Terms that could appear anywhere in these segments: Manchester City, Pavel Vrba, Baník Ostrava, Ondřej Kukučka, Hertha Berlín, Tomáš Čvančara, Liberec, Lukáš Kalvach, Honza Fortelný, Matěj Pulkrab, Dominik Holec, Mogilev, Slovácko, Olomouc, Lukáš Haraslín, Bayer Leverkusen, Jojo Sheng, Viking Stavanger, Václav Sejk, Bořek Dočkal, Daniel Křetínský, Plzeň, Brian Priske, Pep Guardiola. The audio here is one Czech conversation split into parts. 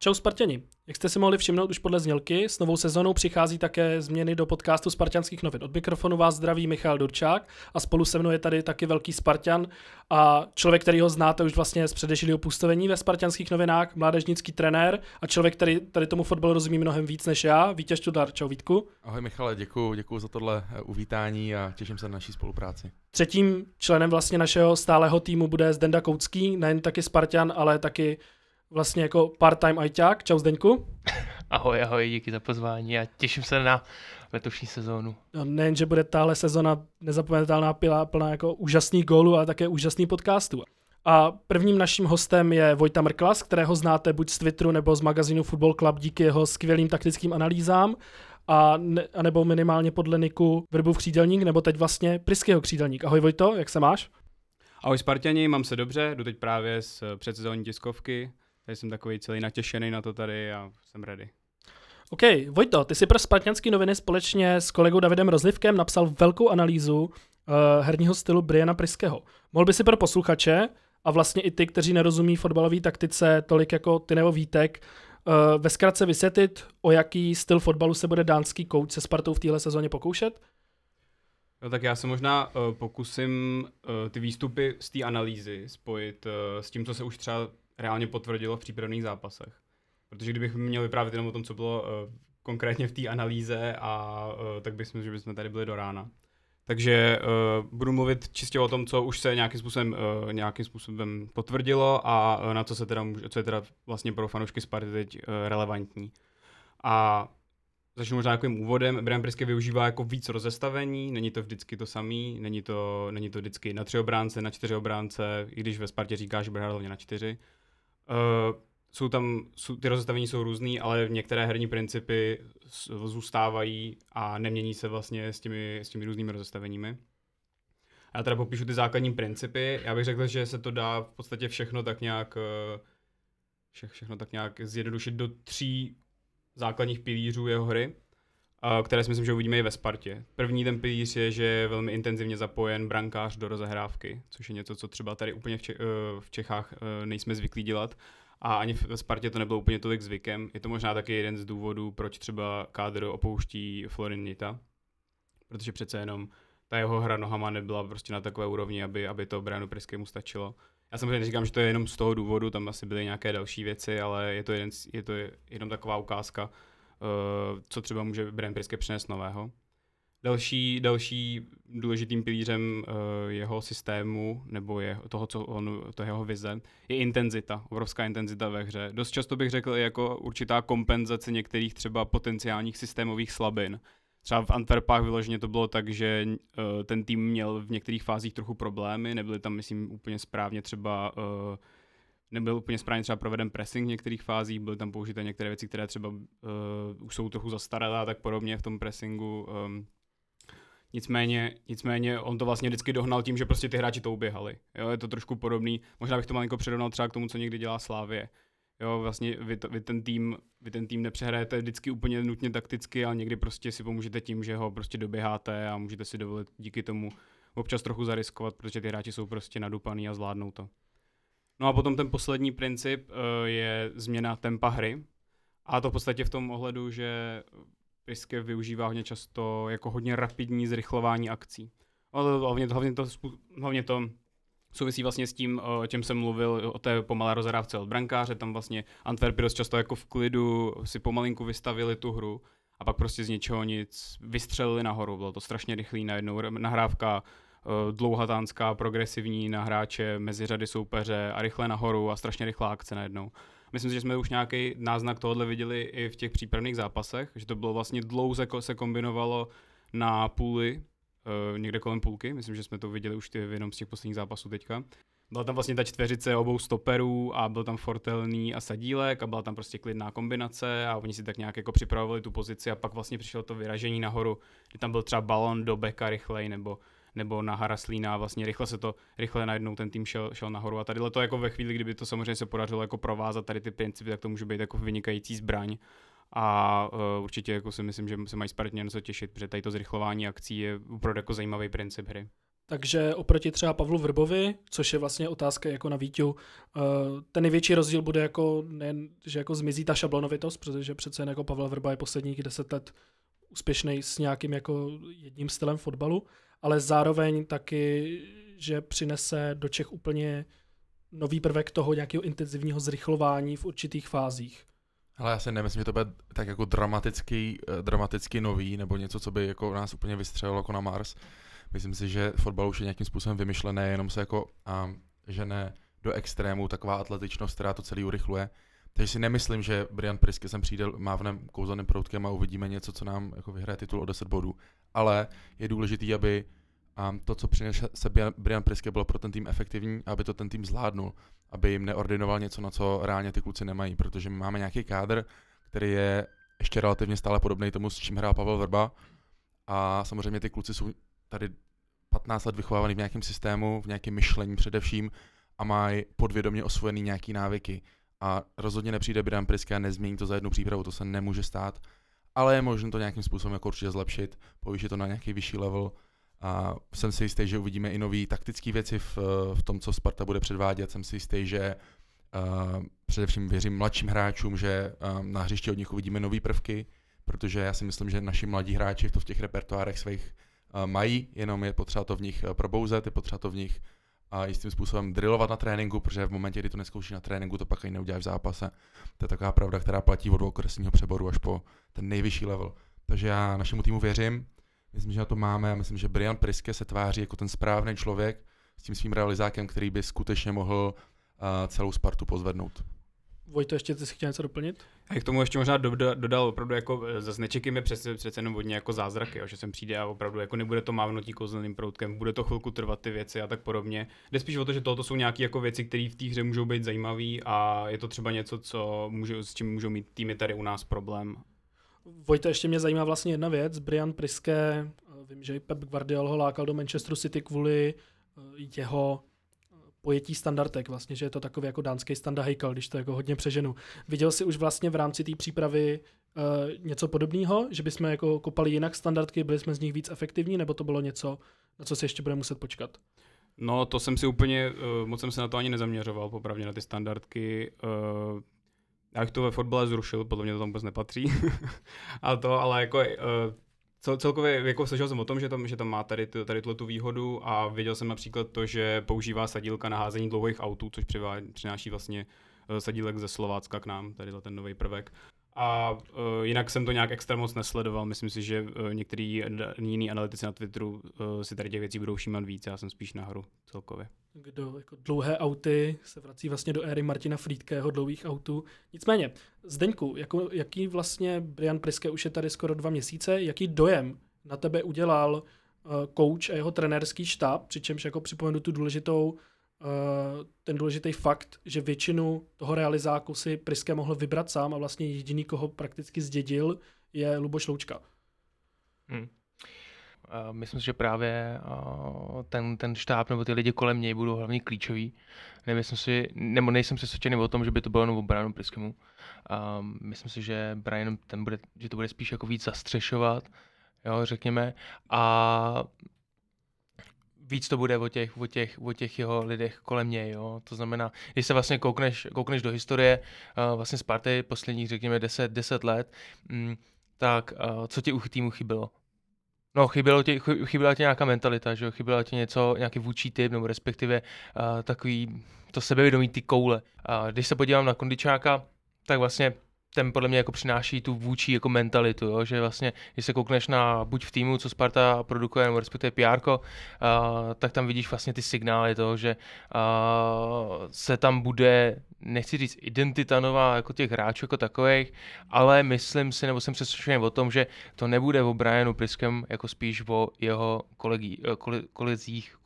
Čau Spartěni, jak jste si mohli všimnout už podle znělky, s novou sezónou přichází také změny do podcastu Sparťanských novin. Od mikrofonu vás zdraví Michal Durčák a spolu se mnou je tady taky velký Sparťan a člověk, který ho znáte už vlastně z předešlého půstovení ve Sparťanských novinách, mládežnický trenér a člověk, který tady tomu fotbalu rozumí mnohem víc než já, Vítěz Tudlar. Čau Vítku. Ahoj Michale, děkuju za tohle uvítání a těším se na naší spolupráci. Třetím členem vlastně našeho stálého týmu bude Zdenda Koudský, nejen taky Sparťan, ale taky vlastně jako part-time ajťák. Čau Zdeňku. Ahoj, díky za pozvání a těším se na letošní sezónu. No, nejen, že bude tahle sezóna nezapomenutelná, plná jako úžasných gólů, ale také úžasný podcastů. A prvním naším hostem je Vojta Mrklas, kterého znáte buď z Twitteru nebo z magazínu Football Club díky jeho skvělým taktickým analýzám, a nebo minimálně podle niku Vrbův křídelník, nebo teď vlastně Priskeho křídelník. Ahoj Vojto, jak se máš? Ahoj Sparťani, mám se dobře, jdu teď právě z předsezónní tiskovky. Tady jsem takový celý natěšený na to tady a jsem ready. OK, Vojto, ty si pro Sparťanský noviny společně s kolegou Davidem Rozlivkem napsal velkou analýzu herního stylu Briana Priskeho. Mohl by si pro posluchače a vlastně i ty, kteří nerozumí fotbalové taktice tolik jako ty nebo Vítek, ve zkratce vysvětlit, o jaký styl fotbalu se bude dánský kouč se Spartou v téhle sezóně pokoušet? No, tak já se možná pokusím ty výstupy z té analýzy spojit s tím, co se už třeba reálně potvrdilo v přípravných zápasech. Protože kdybych měl vyprávět jenom o tom, co bylo konkrétně v té analýze, tak bych myslím, že bychom tady byli do rána. Takže budu mluvit čistě o tom, co už se nějakým způsobem potvrdilo a na co je teda vlastně pro fanoušky Sparty teď relevantní. A začnu možná takovým úvodem. Brian Priske využívá jako víc rozestavení, není to vždycky to samý, není to vždycky na 3 obránce, na 4 obránce, i když ve Spartě říká, že bude hlavně na 4. Ty rozestavení jsou různý, ale některé herní principy zůstávají a nemění se vlastně s těmi různými rozestaveními. Já teda popíšu ty základní principy. Já bych řekl, že se to dá v podstatě všechno tak nějak zjednodušit do 3 základních pilířů jeho hry, které si myslím, že uvidíme i ve Spartě. První ten pilíř je, že je velmi intenzivně zapojen brankář do rozehrávky, což je něco, co třeba tady úplně v Čechách nejsme zvyklí dělat a ani ve Spartě to nebylo úplně tolik zvykem. Je to možná taky jeden z důvodů, proč třeba kádr opouští Florin Nita, protože přece jenom ta jeho hra nohama nebyla prostě na takové úrovni, aby to Brianu Priskému stačilo. Já samozřejmě neříkám, že to je jenom z toho důvodu, tam asi byly nějaké další věci, ale je to jenom taková ukázka, co třeba může Brian Priske přinést nového. Další důležitým pilířem jeho systému, nebo jeho vize, je intenzita, obrovská intenzita ve hře. Dost často bych řekl jako určitá kompenzace některých třeba potenciálních systémových slabin. Třeba v Antverpách vyloženě to bylo tak, že ten tým měl v některých fázích trochu problémy, nebyly tam, myslím, úplně správně třeba nebyl úplně správně třeba proveden pressing v některých fázích, byly tam použité některé věci, které třeba už jsou trochu zastaralé a tak podobně v tom pressingu. Nicméně on to vlastně vždycky dohnal tím, že prostě ty hráči to uběhali. Jo, je to trošku podobný, možná bych to malinko přirovnal třeba k tomu, co někdy dělá Slavia. Jo, vlastně vy ten tým nepřehrajete vždycky úplně nutně takticky, ale někdy prostě si pomůžete tím, že ho prostě doběháte a můžete si dovolit díky tomu občas trochu zariskovat, protože ty hráči jsou prostě nadupaný a zvládnou to. No a potom ten poslední princip je změna tempa hry. A to v podstatě v tom ohledu, že Priske využívá hodně často jako hodně rapidní zrychlování akcí. Hlavně to souvisí vlastně s tím, o čem jsem mluvil, o té pomalé rozehrávce od brankáře. Tam vlastně Antwerpy dost často jako v klidu si pomalinku vystavili tu hru a pak prostě z něčeho nic vystřelili nahoru. Bylo to strašně rychlý najednou. Nahrávka dlouhatánská, progresivní na hráče mezi řady soupeře a rychle nahoru a strašně rychlá akce najednou. Myslím si, že jsme už nějaký náznak tohohle viděli i v těch přípravných zápasech, že to bylo vlastně dlouze se kombinovalo na půli, někde kolem půlky, myslím, že jsme to viděli už v jednom z těch posledních zápasů teďka. Byla tam vlastně ta čtveřice obou stoperů a byl tam Fortelný a Sadílek a byla tam prostě klidná kombinace a oni si tak nějak jako připravovali tu pozici a pak vlastně přišlo to vyražení nahoru, kdy tam byl třeba balon do beka rychlej nebo na Haraslína, vlastně rychle najednou ten tým šel nahoru a tadyhle to jako ve chvíli, kdyby to samozřejmě se podařilo jako provázat tady ty principy, tak to může být jako vynikající zbraň. A určitě jako si myslím, že se mají Spartě něco těšit, protože tady to zrychlování akcí je opravdu jako zajímavý princip hry. Takže oproti třeba Pavlu Vrbovi, což je vlastně otázka jako na Víťu, ten největší rozdíl bude jako, nejen, že jako zmizí ta šablonovitost, protože přece jen jako Pavel Vrba je posledních 10 let úspěšný s nějakým jako jedním stylem fotbalu, ale zároveň taky, že přinese do Čech úplně nový prvek toho nějakého intenzivního zrychlování v určitých fázích. Ale já si nemyslím, že to bude tak jako dramaticky nový, nebo něco, co by jako nás úplně vystřelilo jako na Mars. Myslím si, že fotbal už je nějakým způsobem vymyšlené, jenom se jako žene do extrému taková atletičnost, která to celý urychluje. Takže si nemyslím, že Brian Priske sem přijde mávnem kouzelným proutkem a uvidíme něco, co nám jako vyhraje titul o 10 bodů. Ale je důležitý, aby to, co přinesl Brian Priske, bylo pro ten tým efektivní, aby to ten tým zvládnul, aby jim neordinoval něco, na co reálně ty kluci nemají, protože my máme nějaký kádr, který je ještě relativně stále podobný tomu, s čím hrál Pavel Vrba. A samozřejmě ty kluci jsou tady 15 let vychovávaný v nějakém systému, v nějakém myšlení především a mají podvědomě osvojený nějaký návyky. A rozhodně nepřijde Brian Priske a nezmění to za jednu přípravu, to se nemůže stát, ale je možno to nějakým způsobem jako určitě zlepšit, povýšit to na nějaký vyšší level. A jsem si jistý, že uvidíme i nové taktické věci v tom, co Sparta bude předvádět. Jsem si jistý, že především věřím mladším hráčům, že na hřišti od nich uvidíme nové prvky, protože já si myslím, že naši mladí hráči to v těch repertoárech svých mají, jenom je potřeba to v nich probouzet, je potřeba to v nich jistým způsobem drillovat na tréninku, protože v momentě, kdy to neskouší na tréninku, to pak ani neuděláš v zápase. To je taková pravda, která platí od okresního přeboru až po ten nejvyšší level. Takže já našemu týmu věřím. Myslím, že na to máme a myslím, že Brian Priske se tváří jako ten správný člověk s tím svým realizákem, který by skutečně mohl celou Spartu pozvednout. Vojto, ještě ty si chtěl něco doplnit? A k tomu ještě možná dodal opravdu jako zase nečekejme přece jenom vodně jako zázraky, jo, že sem přijde a opravdu jako nebude to mávnutí kouzelným proutkem, bude to chvilku trvat ty věci a tak podobně. Jde spíš o to, že tohoto jsou nějaké jako věci, které v té hře můžou být zajímavé a je to třeba něco, s čím můžou mít týmy tady u nás problém. Vojta, ještě mě zajímá vlastně jedna věc. Brian Priske, vím, že i Pep Guardiola ho lákal do Manchesteru City kvůli jeho pojetí standardek, vlastně, že je to takový jako dánský Standa Hejkal, když to jako hodně přeženu. Viděl jsi už vlastně v rámci té přípravy něco podobného, že bychom jako kopali jinak standardky, byli jsme z nich víc efektivní, nebo to bylo něco, na co si ještě bude muset počkat? No to jsem si úplně, moc jsem se na to ani nezaměřoval, popravdě na ty standardky. Já bych to ve fotbale zrušil, podle mě to tam vůbec nepatří. Ale jako celkově jako slyšel jsem o tom, že tam má tady tu výhodu a viděl jsem například to, že používá Sadílka na házení dlouhých autů, což přináší vlastně Sadílek ze Slovácka k nám, tady ten nový prvek. A jinak jsem to nějak extra moc nesledoval, myslím si, že některý jiný analytici na Twitteru si tady těch věcí budou všímat víc, já jsem spíš nahoru celkově. Kdo jako dlouhé auty se vrací vlastně do éry Martina Frýdkého dlouhých autů. Nicméně, Zdeňku, jaký vlastně Brian Priske už je tady skoro 2 měsíce, jaký dojem na tebe udělal coach a jeho trenérský štáb, přičemž jako připomenu tu důležitou ten důležitý fakt, že většinu toho realizáku si Priske mohl vybrat sám a vlastně jediný, koho prakticky zdědil, je Luboš Loučka. Myslím si, že právě ten štáb nebo ty lidi kolem něj budou hlavně klíčoví. Nejsem přesvědčený o tom, že by to bylo jenom obránu Priskemu. Myslím si, že Brian že to bude spíš jako víc zastřešovat, jo, řekněme. A víc to bude o těch jeho lidech kolem něj, jo. To znamená, když se vlastně koukneš do historie vlastně Sparty posledních, řekněme, 10 let, tak co ti u týmu chybilo? No, chyběla ti nějaká mentalita, že jo, chyběla ti něco, nějaký vůči typ, nebo respektive takový to sebevědomí, ty koule. Když se podívám na Kondičáka, tak vlastně ten podle mě jako přináší tu vůči jako mentalitu, jo? Že vlastně, když se koukneš na buď v týmu, co Sparta produkuje, nebo respektive PR-ko, tak tam vidíš vlastně ty signály toho, že se tam bude, nechci říct identita nová jako těch hráčů jako takových, ale myslím si, nebo jsem přesvědčený o tom, že to nebude o Brianu Priskem, jako spíš o jeho kolegích.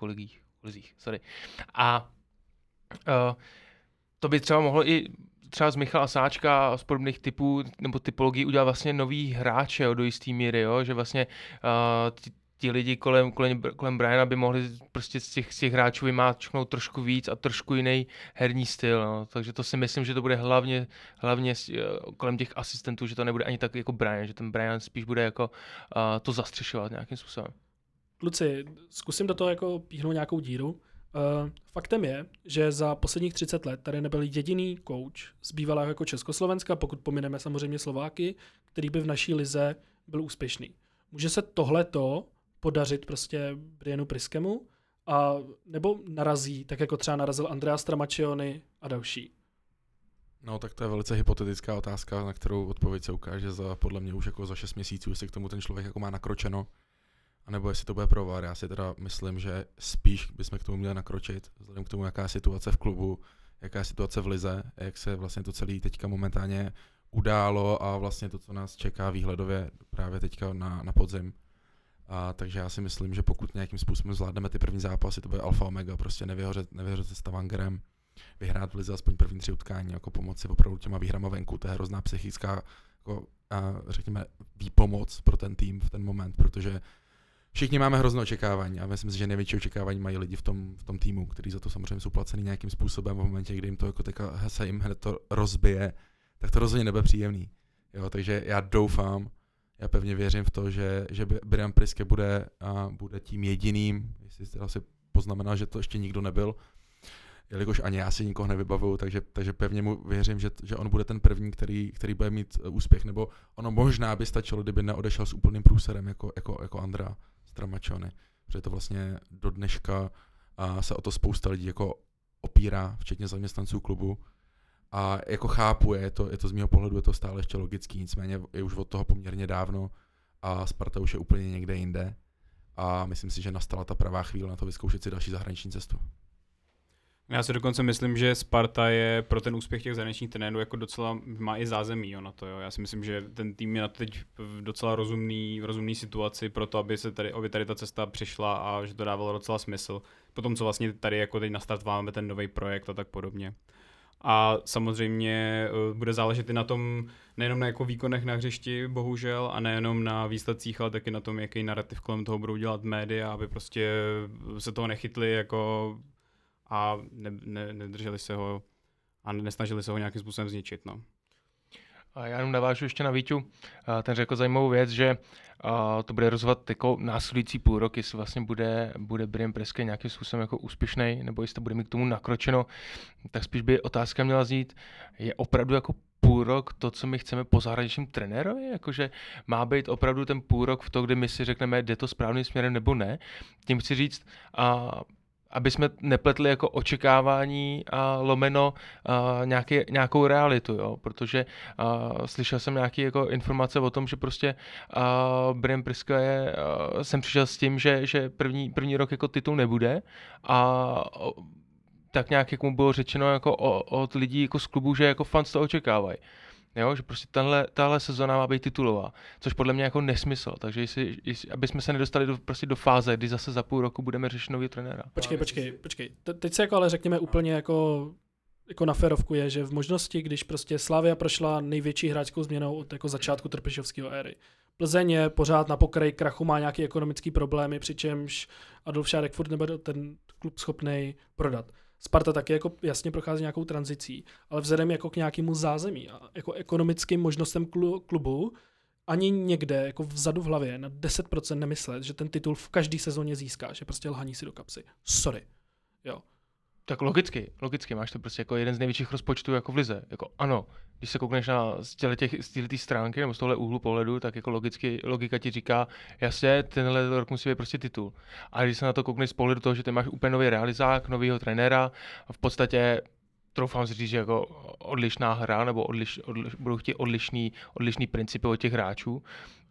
A to by třeba mohlo i třeba z Michala Sáčka z podobných typů nebo typologií udělal vlastně nový hráče, jo, do jistý míry, jo, že vlastně ti lidi kolem Briana by mohli prostě z těch hráčů vymáčknout trošku víc a trošku jiný herní styl, no. Takže to si myslím, že to bude hlavně kolem těch asistentů, že to nebude ani tak jako Brian, že ten Brian spíš bude jako to zastřešovat nějakým způsobem. Kluci, zkusím do toho jako píchnout nějakou díru. Faktem je, že za posledních 30 let tady nebyl jediný kouč z bývalého jako Československa, pokud pomineme samozřejmě Slováky, který by v naší lize byl úspěšný. Může se tohleto podařit prostě Brianu Priskemu, a nebo narazí, tak jako třeba narazil Andrea Stramaccioni a další? No, tak to je velice hypotetická otázka, na kterou odpověď se ukáže za, podle mě už jako za 6 měsíců, jestli k tomu ten člověk jako má nakročeno, anebo jestli to bude provar. Já si teda myslím, že spíš bychom k tomu měli nakročit, vzhledem k tomu, jaká je situace v klubu, jaká je situace v lize, jak se vlastně to celé teďka momentálně událo a vlastně to, co nás čeká výhledově právě teďka na podzim. A takže já si myslím, že pokud nějakým způsobem zvládneme ty první zápasy, to bude alfa omega, prostě nevyhořet se Stavangerem, vyhrát v lize aspoň první 3 utkání, jako pomoci opravdu těma výhrama venku, to je hrozná psychická jako, řekněme, výpomoc pro ten tým v ten moment, protože všichni máme hrozné očekávání a myslím si, že největší očekávání mají lidi v tom týmu, kteří za to samozřejmě jsou placený nějakým způsobem, a v momentě, kdy jim to jako teďka se jim hned to rozbije, tak to rozhodně nebude příjemný. Jo, takže já doufám, já pevně věřím v to, že Brian Priske bude tím jediným, jestli jste asi poznamenal, že to ještě nikdo nebyl, jelikož ani já si nikoho nevybavuju, takže pevně mu věřím, že on bude ten první, který bude mít úspěch, nebo ono možná by stačilo, kdyby neodešel s úplným průserem jako Andrea Stramaccioni, protože to vlastně do dneška se o to spousta lidí jako opírá, včetně zaměstnanců klubu. A jako chápu, je to z mého pohledu, je to stále ještě logický, nicméně je už od toho poměrně dávno a Sparta už je úplně někde jinde. A myslím si, že nastala ta pravá chvíle na to vyzkoušet si další zahraniční cestu. Já si dokonce myslím, že Sparta je pro ten úspěch těch zahraničních trenérů jako docela má i zázemí, jo, na to. Jo. Já si myslím, že ten tým je na to teď v docela rozumný situaci pro to, aby tady ta cesta přišla a že to dávalo docela smysl. Potom, co vlastně tady jako teď nastartováme ten nový projekt a tak podobně. A samozřejmě bude záležet i na tom, nejenom na jako výkonech na hřišti, bohužel, a nejenom na výsledcích, ale taky na tom, jaký narrativ kolem toho budou dělat média, aby prostě se toho nechytli jako a nedrželi se ho a nesnažili se ho nějakým způsobem zničit. No. A já jenom navážu ještě na Víťu. Ten řekl zajímavou věc, že to bude rozhodovat jako následující půl rok, jestli vlastně bude Brian Priske nějakým způsobem jako úspěšný, nebo jestli to bude mít k tomu nakročeno. Tak spíš by otázka měla znít, je opravdu jako půl rok to, co my chceme po zahraničním trenérovi, jakože má být opravdu ten půl rok v to, kdy my si řekneme, jde to správným směrem nebo ne. Tím chci říct, aby jsme nepletli jako očekávání a lomeno nějakou realitu, jo? Protože slyšel jsem nějaké jako informace o tom, že prostě Brian Priske jsem přišel s tím, že první rok jako titul nebude a tak nějak, jak mu bylo řečeno jako od lidí jako z klubu, že jako fans to očekávají. Jo, že prostě tahle sezona má být titulová, což podle mě jako nesmysl, takže aby jsme se nedostali do fáze, kdy zase za půl roku budeme řešit nový trenéra. Počkej. Teď se jako ale řekněme úplně jako na férovku je, že v možnosti, když prostě Slavia prošla největší hráčskou změnou od jako začátku Trpišovského éry. Plzeň je pořád na pokraji krachu, má nějaké ekonomické problémy, přičemž Adolf Šárek furt nebyl ten klub schopnej prodat. Sparta taky jako jasně prochází nějakou tranzicí, ale vzhledem jako k nějakému zázemí a jako ekonomickým možnostem klubu ani někde jako vzadu v hlavě na 10% nemyslet, že ten titul v každý sezóně získá, že prostě lhaní si do kapsy. Sorry. Jo. Tak logicky máš to prostě jako jeden z největších rozpočtů jako v lize. Jako ano, když se koukneš na z této stránky nebo z tohle úhlu pohledu, tak jako logika ti říká, jasně, tenhle rok musí být prostě titul. A když se na to koukneš z pohledu toho, že ty máš úplně nový realizák, novýho trenéra, v podstatě troufám si říct, že jako odlišná hra nebo budou chtít odlišný principy od těch hráčů,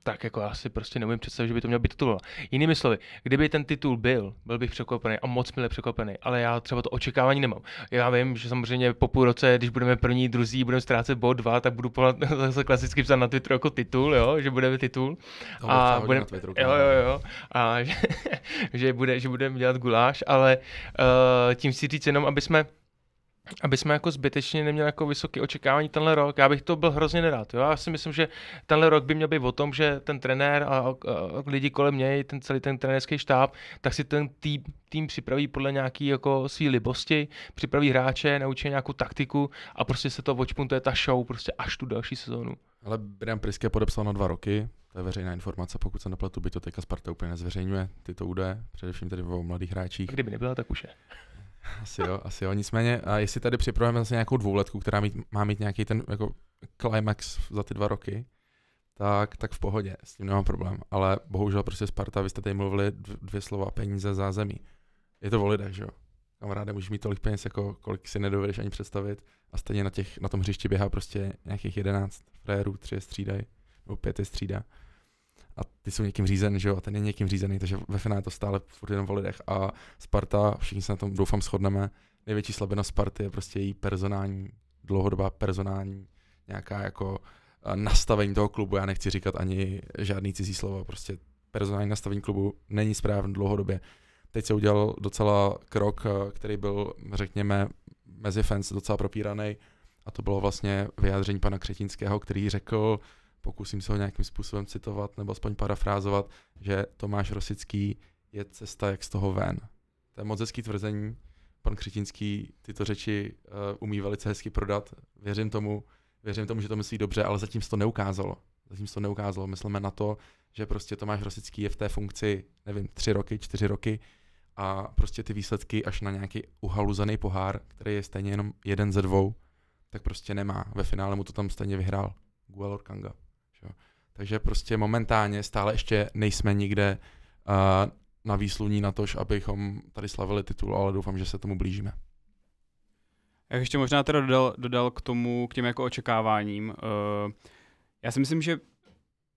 tak jako já si prostě neumím představit, že by to mělo být titul. Jinými slovy, kdyby ten titul byl bych překvapený a moc mile překvapený, ale já třeba to očekávání nemám. Já vím, že samozřejmě po půl roce, když budeme první, druzí, budeme ztrácet bod 2, tak budu zase klasicky psát na Twitteru jako titul, jo, že budeme titul. A budeme jo. A že budeme dělat guláš, ale tím si říct jenom, aby jsme aby jsme jako zbytečně neměli jako vysoké očekávání tenhle rok. Já bych to byl hrozně nerad. Jo? Já si myslím, že tenhle rok by měl být o tom, že ten trenér a lidi kolem něj, ten celý ten trenérský štáb, tak si ten tým připraví podle nějaký jako svý libosti, připraví hráče, naučí nějakou taktiku a prostě se to odšpuntuje ta show prostě až tu další sezónu. Ale Brian Priske podepsal na 2 roky, to je veřejná informace, pokud se nepletu, by to teďka Sparta úplně nezveřejňuje tyto údaje, především tedy o mladých hráčích. A kdyby nebyla, tak už je. Asi jo, nicméně, a jestli tady připravujeme zase nějakou 2letku, která má mít nějaký ten jako climax za ty 2 roky, tak v pohodě, s tím nemám problém, ale bohužel prostě Sparta, vy jste tady mluvili 2 slova, peníze, zázemí. Je to o lidech, že jo? Kamaráde, můžeš mít tolik peněz, jako kolik si nedovedeš ani představit a stejně na tom hřišti běhá prostě nějakých 11 frérů, 3 je střídají, nebo 5 je střídá. A ty jsou někým řízený, že jo, a ten je někým řízený, takže ve finále to stále furt jenom o lidech. A Sparta, všichni se na tom doufám shodneme, největší slabina Sparty je prostě její personální, dlouhodobá personální, nějaká jako nastavení toho klubu, já nechci říkat ani žádný cizí slova, prostě personální nastavení klubu není správný dlouhodobě. Teď se udělal docela krok, který byl, řekněme, mezi fans docela propíraný, a to bylo vlastně vyjádření pana Křetínského, který řekl, pokusím se ho nějakým způsobem citovat nebo aspoň parafrázovat, že Tomáš Rosický je cesta jak z toho ven. To je moc hezký tvrzení, pan Křetínský tyto řeči umí velice hezky prodat, věřím tomu, že to myslí dobře, ale zatím se to neukázalo. Myslíme na to, že prostě Tomáš Rosický je v té funkci, nevím, 3 roky, 4 roky a prostě ty výsledky až na nějaký uhaluzaný pohár, který je stejně jenom 1 ze 2, tak prostě nemá. Ve finále mu to tam stejně vyhrál Guelor Kanga. Takže prostě momentálně stále ještě nejsme nikde na výsluní na to, abychom tady slavili titul, ale doufám, že se tomu blížíme. Já ještě možná teda dodal k těm jako očekáváním. Já si myslím, že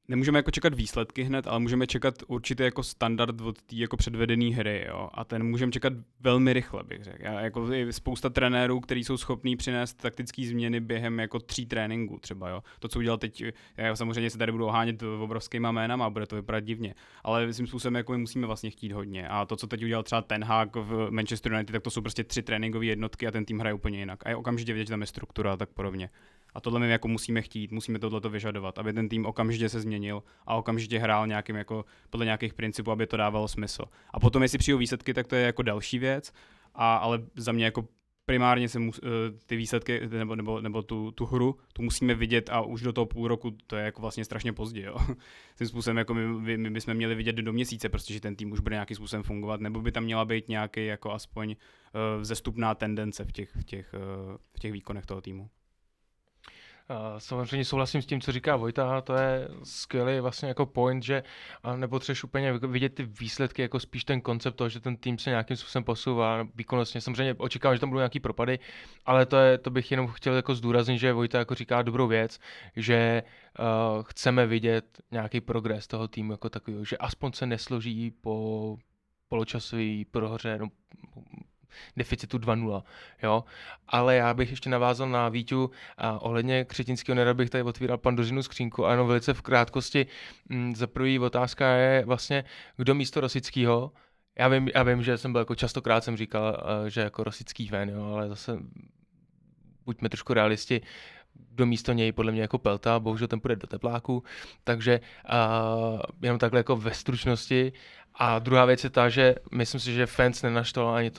nemůžeme jako čekat výsledky hned, ale můžeme čekat určitý jako standard od té jako předvedené hry, jo? A ten můžeme čekat velmi rychle, bych řekl. Jako spousta trenérů, kteří jsou schopní přinést taktické změny během jako 3 tréninků třeba, jo. To, co udělal teď, samozřejmě se tady budou hánět obrovskýma jménama a bude to vypadat divně, ale svým způsobem jako my musíme vlastně chtít hodně. A to, co teď udělal třeba Ten Hag v Manchester United, tak to jsou prostě 3 tréninkové jednotky a ten tým hraje úplně jinak. A je okamžitě vidět, že tam je struktura a tak podobně. A tohle my jako musíme chtít, musíme tohleto vyžadovat, aby ten tým okamžitě se změnil a okamžitě hrál nějakým jako podle nějakých principů, aby to dávalo smysl. A potom, jestli přijdou výsledky, tak to je jako další věc, ale za mě jako primárně se ty výsledky nebo tu hru, tu musíme vidět a už do toho půl roku to je jako vlastně strašně pozdě, jo. Tím způsobem jako my bychom měli vidět do měsíce, protože ten tým už bude nějakým způsobem fungovat, nebo by tam měla být nějaký jako aspoň vzestupná tendence v těch výkonech toho týmu. Samozřejmě souhlasím s tím, co říká Vojta, to je skvělý vlastně jako point, že nepotřebuješ úplně vidět ty výsledky, jako spíš ten koncept toho, že ten tým se nějakým způsobem posouvá výkonnostně. Samozřejmě očekávám, že tam budou nějaký propady, ale to bych jenom chtěl jako zdůraznit, že Vojta jako říká dobrou věc, že chceme vidět nějaký progres toho týmu jako takového, že aspoň se nesloží po poločasové prohře, no, deficitu 2-0, jo. Ale já bych ještě navázal na Víťu a ohledně Křetínského, nerad bych tady otvíral Pandořinu skřínku, ano, velice v krátkosti. Za první otázka je vlastně, kdo místo Rosického. Já vím, že jsem byl jako častokrát jsem říkal, že jako Rosický ven, jo, ale zase buďme trošku realisti, kdo místo něj podle mě jako Pelta, bohužel ten půjde do tepláku, takže jenom takhle jako ve stručnosti. A druhá věc je ta, že myslím si, že fans nenaštval ani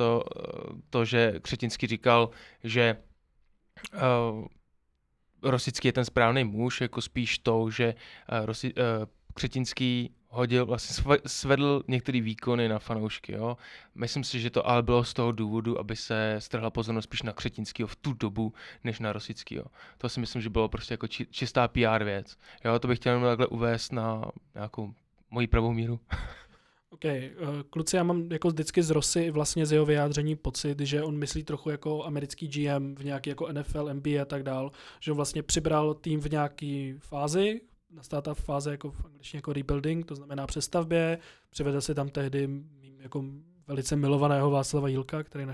to, že Křetínský říkal, že Rosický je ten správný muž, jako spíš to, že Křetínský hodil, vlastně svedl některé výkony na fanoušky. Jo? Myslím si, že to ale bylo z toho důvodu, aby se strhla pozornost spíš na Křetínskýho v tu dobu, než na Rosickýho. To si myslím, že bylo prostě jako čistá PR věc. Jo? To bych chtěl jenom takhle uvést na nějakou moji pravou míru. Okay. Kluci, já mám jako vždycky z Rosy vlastně z jeho vyjádření pocit, že on myslí trochu jako americký GM v nějaký jako NFL, NBA a tak dál, že vlastně přibral tým v nějaký fázi, nastala ta fáze jako v angličtině jako rebuilding, to znamená přestavbě, přivedl si tam tehdy mým jako velice milovaného Václava Jílka, který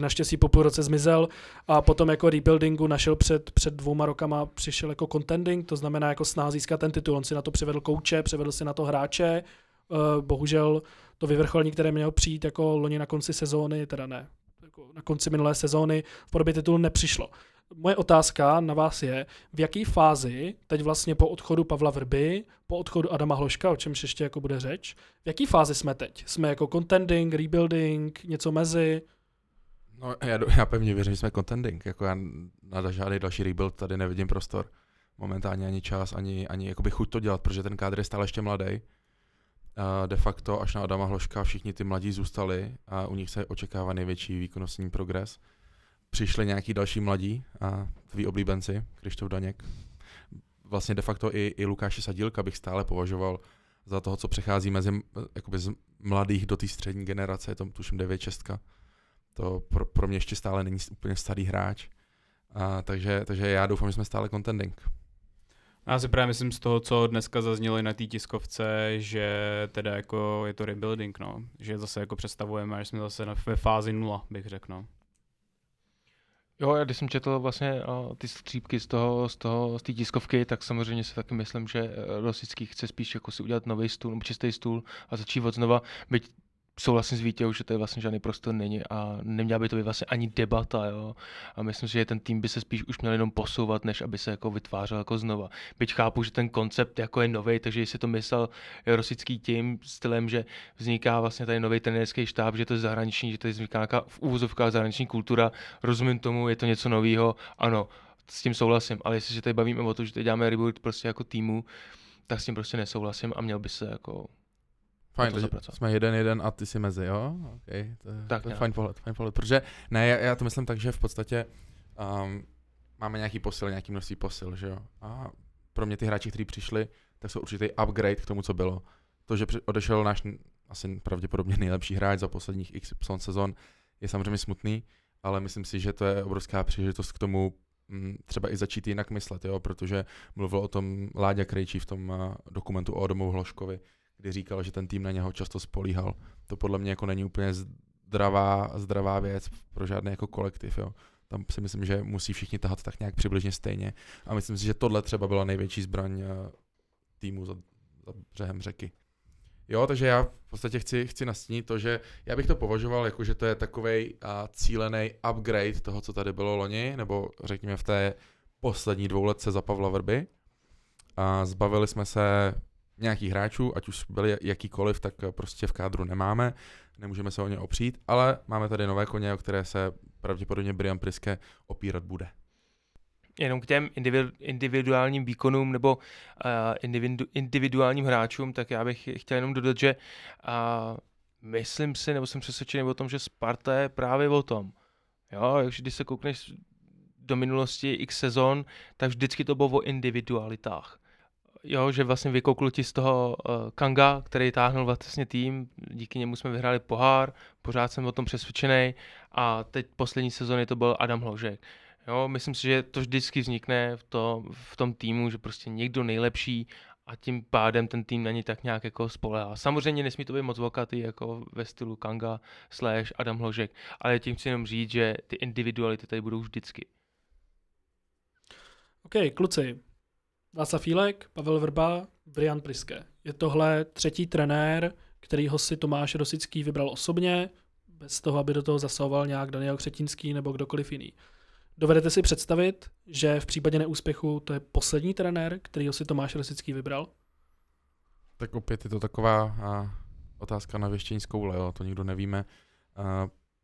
naštěstí po půl roce zmizel a potom jako rebuildingu našel před 2 rokama, přišel jako contending, to znamená jako snaha získat ten titul, on si na to přivedl kouče, přivedl si na to hráče. Bohužel to vyvrcholení, které mělo přijít jako loni na konci sezóny, teda ne, na konci minulé sezóny v podobě titulu nepřišlo. Moje otázka na vás je, v jaké fázi, teď vlastně po odchodu Pavla Vrby, po odchodu Adama Hložka, o čemž ještě jako bude řeč, v jaké fázi jsme teď? Jsme jako contending, rebuilding, něco mezi? No, já pevně věřím, že jsme contending. Jako já na žádný další rebuild tady nevidím prostor. Momentálně ani čas, ani jakoby chuť to dělat, protože ten kádr je stále ještě mladý. De facto až na Adama Hložka všichni ty mladí zůstali a u nich se očekává největší výkonnostní progres. Přišli nějaký další mladí a tví oblíbenci, Kryštof Daněk. Vlastně de facto i Lukáše Sadílka bych stále považoval za toho, co přechází mezi jakoby z mladých do té střední generace, je to tuším 9-6. To pro mě ještě stále není úplně starý hráč. Takže já doufám, že jsme stále contending. Já si právě myslím z toho, co dneska zaznělo na té tiskovce, že teda jako je to rebuilding, no. Že zase jako představujeme, že jsme zase ve fázi 0, bych řekl. No. Jo, já když jsem četl vlastně ty střípky z té tiskovky, tak samozřejmě si taky myslím, že Rosický chce spíš jako si udělat nový stůl, čistý stůl a začít od znova, byť souhlasím s Vítěou, že tady vlastně žádný prostor není a neměla by to být vlastně ani debata, jo. A myslím si, že ten tým by se spíš už měl jenom posouvat, než aby se jako vytvářel jako znova. Byť chápu, že ten koncept jako je nový, takže jestli to myslel Rosický tím stylem, že vzniká vlastně tady nový trenérský štáb, že to je zahraniční, že tady vzniká nějaká v úvozovkách zahraniční kultura, rozumím tomu, je to něco nového, ano, s tím souhlasím, ale jestli se tady bavíme o to, že tady děláme rebuild prostě jako týmu, tak s tím prostě nesouhlasím a měl by se jako fajn, jsme 1-1 a ty si mezi, jo? Okay, to je fajn pohled, protože ne, já to myslím tak, že v podstatě máme nějaký množství posil, že jo? A pro mě ty hráči, kteří přišli, tak jsou určitý upgrade k tomu, co bylo. To, že odešel náš asi pravděpodobně nejlepší hráč za posledních XY sezon, je samozřejmě smutný, ale myslím si, že to je obrovská příležitost k tomu třeba i začít jinak myslet, jo? Protože mluvil o tom Láďa Krejčí v tom dokumentu o Adamu Hložkovi, kdy říkal, že ten tým na něho často spolíhal. To podle mě jako není úplně zdravá věc pro žádný jako kolektiv, jo. Tam si myslím, že musí všichni tahat tak nějak přibližně stejně. A myslím si, že tohle třeba byla největší zbraň týmu za břehem řeky. Jo, takže já v podstatě chci nastínit to, že já bych to považoval jako, že to je takovej cílený upgrade toho, co tady bylo loni, nebo řekněme v té poslední dvouletce za Pavla Vrby. A zbavili jsme se nějakých hráčů, ať už byli jakýkoliv, tak prostě v kádru nemáme, nemůžeme se o ně opřít, ale máme tady nové koně, o které se pravděpodobně Brian Priske opírat bude. Jenom k těm individuálním výkonům nebo individuálním hráčům, tak já bych chtěl jenom dodat, že myslím si, nebo jsem přesvědčený o tom, že Sparta je právě o tom. Jo, když se koukneš do minulosti x sezon, tak vždycky to bylo o individualitách. Jo, že vlastně vykoukl ti z toho Kanga, který táhnul vlastně tým, díky němu jsme vyhráli pohár, pořád jsem o tom přesvědčený a teď poslední sezóny to byl Adam Hložek. Jo, myslím si, že to vždycky vznikne v tom týmu, že prostě někdo nejlepší a tím pádem ten tým na ní tak nějak jako spolehá. Samozřejmě nesmí to být moc vokatý jako ve stylu Kanga / Adam Hložek, ale tím chci jenom říct, že ty individuality tady budou vždycky. OK, kluci. Václav Jílek, Pavel Vrba, Brian Priske. Je tohle třetí trenér, kterýho si Tomáš Rosický vybral osobně, bez toho, aby do toho zasahoval nějak Daniel Křetínský nebo kdokoliv jiný. Dovedete si představit, že v případě neúspěchu to je poslední trenér, kterýho si Tomáš Rosický vybral? Tak opět je to taková otázka na věštění z koule, jo? To nikdo nevíme.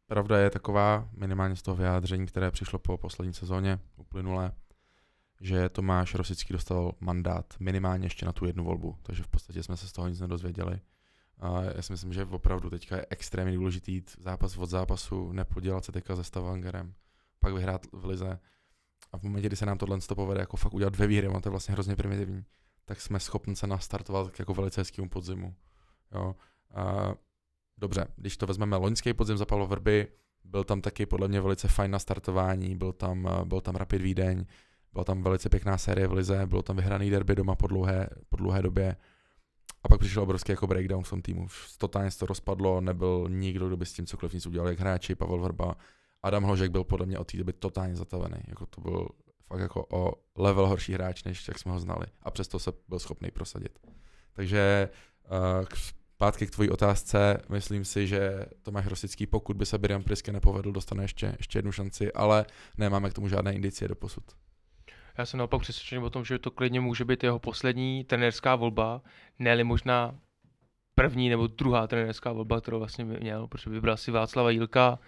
Pravda je taková, minimálně z toho vyjádření, které přišlo po poslední sezóně uplynulé, že Tomáš Rosický dostal mandát minimálně ještě na tu jednu volbu, takže v podstatě jsme se z toho nic nedozvěděli. A já si myslím, že opravdu teďka je extrémně důležitý jít zápas od zápasu, nepodělat se teďka se Stavangerem, pak vyhrát v lize. A v momentě, kdy se nám tohle povede jako fakt udělat 2 výhry, a to je vlastně hrozně primitivní, tak jsme schopni se nastartovat k jako velice hezkému podzimu. Jo. A dobře, když to vezmeme loňský podzim za Pavla Vrby, byl tam taky podle mě velice fajn nastartování, byl tam Rapid Vídeň, byla tam velice pěkná série v lize, bylo tam vyhraný derby doma po dlouhé době a pak přišel obrovský jako breakdown v tom týmu. Totálně se to rozpadlo, nebyl nikdo, kdo by s tím cokoliv nic udělal, jak hráči, Pavel Vrba. Adam Hložek byl podle mě od té doby totálně zatavený, jako to byl fakt jako o level horší hráč, než jak jsme ho znali a přesto se byl schopný prosadit. Takže Pátky k tvojí otázce, myslím si, že Tomáš Rosický, pokud by se Brian Priske nepovedl, dostane ještě jednu šanci, ale nemáme k tomu žádné indicie doposud. Já jsem naopak přesvědčen o tom, že to klidně může být jeho poslední trenérská volba, ne-li možná první nebo druhá trenérská volba, kterou vlastně měl, protože vybral si Václava Jílka,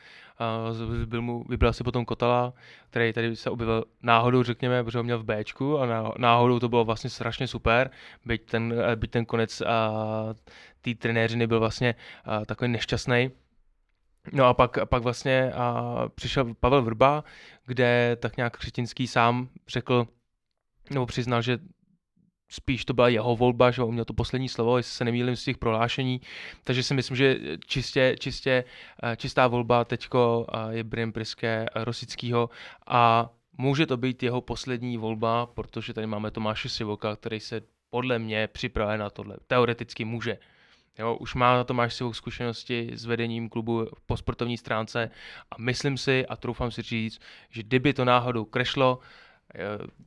vybral si potom Kotala, který tady se objevil náhodou, řekněme, protože ho měl v Bčku a náhodou to bylo vlastně strašně super, byť ten konec té trenéřiny byl vlastně takový nešťastný. No a pak vlastně přišel Pavel Vrba, kde tak nějak Křetínský sám řekl, nebo přiznal, že spíš to byla jeho volba, že on měl to poslední slovo, jestli se nemýlím z těch prohlášení. Takže si myslím, že čistá volba teďko je Brian Priske Rosickýho a může to být jeho poslední volba, protože tady máme Tomáše Sivoka, který se podle mě připravuje na tohle. Teoreticky může. Jo, už má Tomáš Sivok zkušenosti s vedením klubu po sportovní stránce a myslím si a troufám si říct, že kdyby to náhodou krešlo,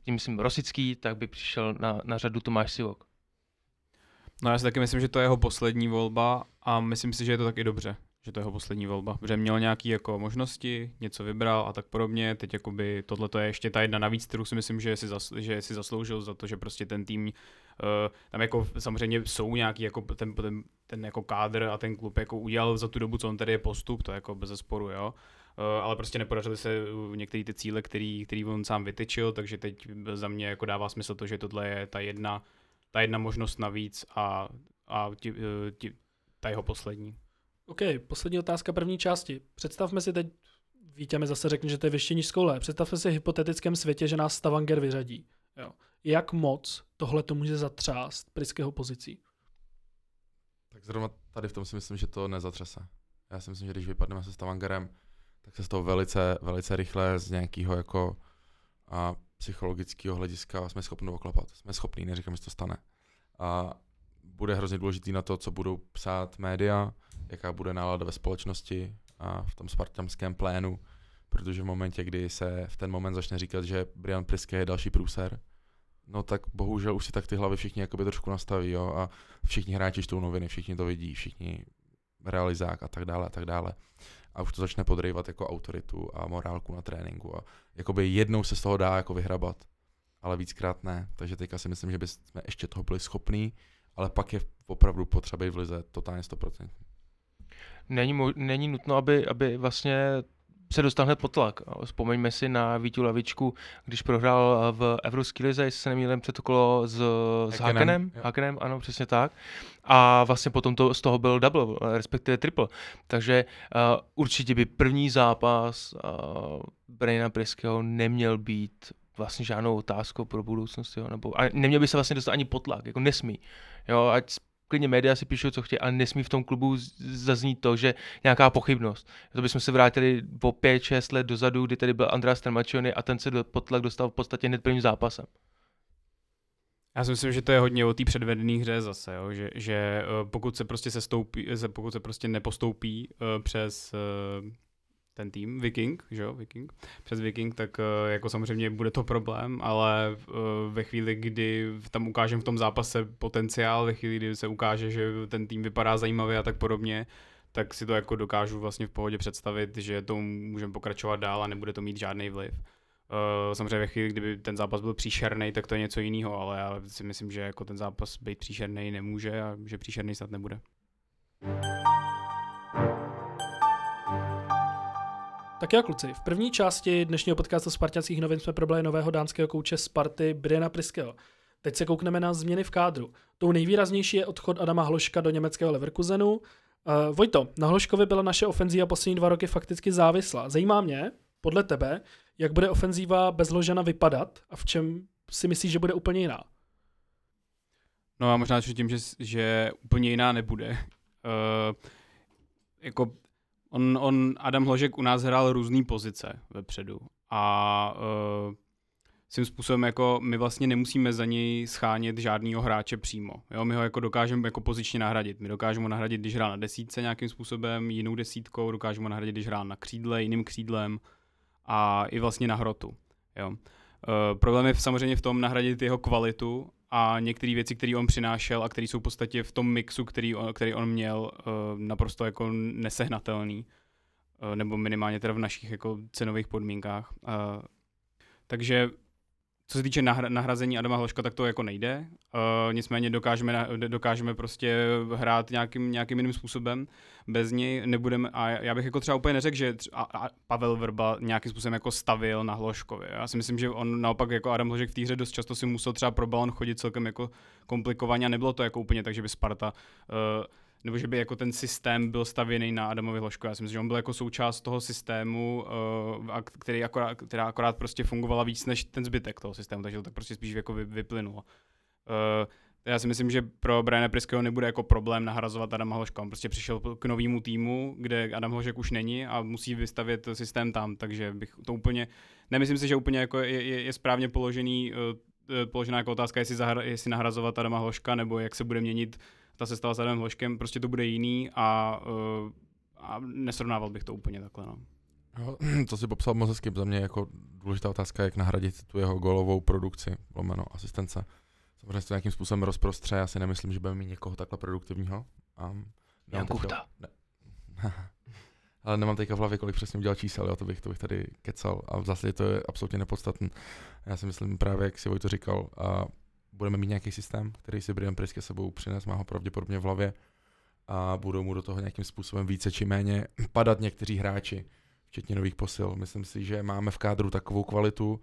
tím myslím Rosický, tak by přišel na řadu Tomáš Sivok. No já si taky myslím, že to je jeho poslední volba a myslím si, že je to taky dobře, že to je jeho poslední volba, protože měl nějaké jako možnosti, něco vybral a tak podobně, teď jakoby tohleto je ještě ta jedna navíc, kterou si myslím, že si zasloužil za to, že prostě ten tým, tam jako samozřejmě jsou nějaký jako ten jako kádr a ten klub jako udělal za tu dobu, co on tady je postup, to je jako bezesporu, jo. Ale prostě nepodařily se některé ty cíle, který on sám vytyčil, takže teď za mě jako dává smysl to, že tohle je ta jedna možnost navíc a ta jeho poslední. OK, poslední otázka první části. Představme si teď, Vítě mi zase řekne, že to je vyšší níž koule. Představme si v hypotetickém světě, že nás Stavanger vyřadí. Jo. Jak moc tohle to může zatřást Priskeho pozicí? Tak zrovna tady v tom si myslím, že to nezatřese. Já si myslím, že když vypadneme se Stavangerem, tak se z toho velice, velice rychle z nějakého jako psychologického hlediska jsme schopni oklepat. Jsme schopní, neříkám, že to stane. A bude hrozně důležitý na to, co budou psát média, jaká bude nálada ve společnosti a v tom spartanském plénu, protože v momentě, kdy se v ten moment začne říkat, že Brian Priske je další průser, no tak bohužel už si tak ty hlavy všichni jakoby trošku nastaví, jo, a všichni hráči čtou noviny, všichni to vidí, všichni realizák a tak dále. A už to začne podrývat jako autoritu a morálku na tréninku a jakoby jednou se z toho dá jako vyhrabat, ale víckrát ne, takže teďka si myslím, že bychom ještě toho byli schopní, ale pak je opravdu potřeba v lize totálně 100%. Není nutno, aby vlastně se dostal hned pod tlak. Vzpomeňme si na Vítu Lavičku, když prohrál v Evropské lize, jestli se nemýlím, předokolo s Hakenem, ano, přesně tak. A vlastně potom z toho byl double, respektive triple. Takže určitě by první zápas Briana Priskeho neměl být vlastně žádnou otázkou pro budoucnost, jo, nebo a neměl by se vlastně dostat ani pod tlak, jako nesmí. Jo, ať klidně média si píšou, co chtějí, ale nesmí v tom klubu zaznít to, že nějaká pochybnost. To bychom se vrátili o 5-6 let dozadu, kdy tady byl Andrea Stramaccioni a ten se pod tlak dostal v podstatě hned prvním zápasem. Já si myslím, že to je hodně o té předvedené hře zase, jo? Že pokud se prostě nepostoupí přes ten tým, Viking, tak jako samozřejmě bude to problém, ale ve chvíli, kdy tam ukážeme v tom zápase potenciál, ve chvíli, kdy se ukáže, že ten tým vypadá zajímavě a tak podobně, tak si to jako dokážu vlastně v pohodě představit, že to můžeme pokračovat dál a nebude to mít žádný vliv. Samozřejmě ve chvíli, kdyby ten zápas byl příšerný, tak to je něco jiného, ale já si myslím, že jako ten zápas být příšerný nemůže a že příšerný snad nebude. Tak jo, kluci, v první části dnešního podcastu Spartianských novin jsme probrali nového dánského kouče Sparty Briana Priskeho. Teď se koukneme na změny v kádru. Tou nejvýraznější je odchod Adama Hložka do německého Leverkusenu. Vojto, na Hložkovi byla naše ofenzíva poslední 2 roky fakticky závislá. Zajímá mě, podle tebe, jak bude ofenzíva bez Hložana vypadat a v čem si myslíš, že bude úplně jiná? No a možná tím, že úplně jiná nebude. Adam Hložek u nás hrál různý pozice vepředu a svým způsobem jako my vlastně nemusíme za něj schánět žádného hráče přímo. Jo, my ho jako dokážeme jako pozičně nahradit. My dokážeme ho nahradit, když hrál na desítce nějakým způsobem, jinou desítkou, dokážeme ho nahradit, když hrál na křídle, jiným křídlem a i vlastně na hrotu. Jo. Problém je samozřejmě v tom nahradit jeho kvalitu a některé věci, které on přinášel a které jsou v podstatě v tom mixu, který on měl, naprosto jako nesehnatelný, nebo minimálně teda v našich jako cenových podmínkách. Takže co se týče nahrazení Adama Hložka, tak to jako nejde. Nicméně dokážeme prostě hrát nějakým jiným způsobem. Bez něj nebudeme, a já bych jako třeba úplně neřekl, že Pavel Vrba nějakým způsobem jako stavil na Hložkovi. Já si myslím, že on naopak jako Adam Hložek v té hře dost často si musel třeba pro balon chodit celkem jako komplikovaně a nebylo to jako úplně tak, že by Sparta nebo že by jako ten systém byl stavěný na Adamovi Hložku. Já si myslím, že on byl jako součást toho systému, která akorát prostě fungovala víc než ten zbytek toho systému, takže to tak prostě spíš jako vyplynulo. Já si myslím, že pro Briana Priskeho nebude jako problém nahrazovat Adama Hložka. On prostě přišel k novému týmu, kde Adam Hložek už není a musí vystavět systém tam, takže bych to úplně, nemyslím si, že úplně jako je správně položená jako otázka, jestli nahrazovat Adama Hložka, nebo jak se bude měnit ta sestava s Adamem Hložkem, prostě to bude jiný a nesrovnával bych to úplně takhle. No. To si popsal moc hezky, za mě jako důležitá otázka, jak nahradit tu jeho gólovou produkci, asistence. Samozřejmě to nějakým způsobem rozprostře, já si nemyslím, že budeme mít někoho takhle produktivního. Jan Kuchta. Ne. Ale nemám teďka v hlavě, kolik přesně udělal čísel, jo, to bych tady kecal a v zásadě to je absolutně nepodstatné. Já si myslím právě, jak si Vojto říkal, budeme mít nějaký systém, který si Brian Priske sebou přines, má ho pravděpodobně v hlavě a budou mu do toho nějakým způsobem více či méně padat někteří hráči, včetně nových posil. Myslím si, že máme v kádru takovou kvalitu,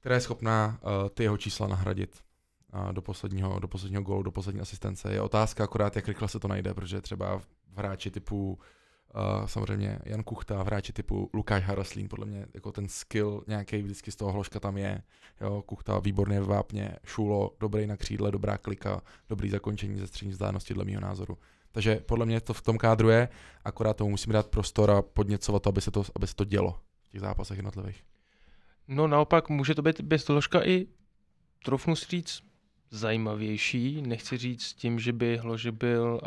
která je schopná ty jeho čísla nahradit do posledního gólu, do poslední asistence. Je otázka akorát, jak rychle se to najde, protože třeba v hráči typu samozřejmě Jan Kuchta, hráči typu Lukáš Haraslín, podle mě jako ten skill nějaký vždycky z toho Hložka tam je. Jo, Kuchta výborně ve vápně, Šulo, dobrý na křídle, dobrá klika, dobrý zakončení ze střední vzdálenosti dle mýho názoru. Takže podle mě to v tom kádru je, akorát tomu musíme dát prostor a podněcovat to, aby se to dělo v těch zápasech jednotlivých. No naopak může to být bez Hložka i, troufnu si říct, zajímavější, nechci říct tím, že by Hložek byl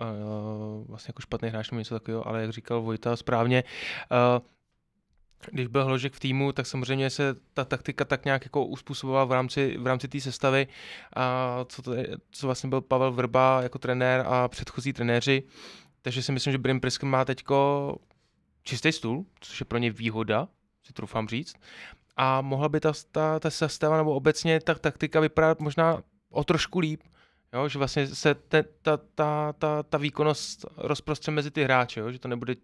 vlastně jako špatný hráč nebo něco takového, ale jak říkal Vojta správně, když byl Hložek v týmu, tak samozřejmě se ta taktika tak nějak jako uspůsobovala v rámci té sestavy, co vlastně byl Pavel Vrba jako trenér a předchozí trenéři, takže si myslím, že Brian Priske má teďko čistý stůl, což je pro ně výhoda, si troufám říct, a mohla by ta sestava nebo obecně ta taktika vypadat možná o trošku líp, jo? Že vlastně se ta výkonnost rozprostře mezi ty hráče, jo? Že to nebude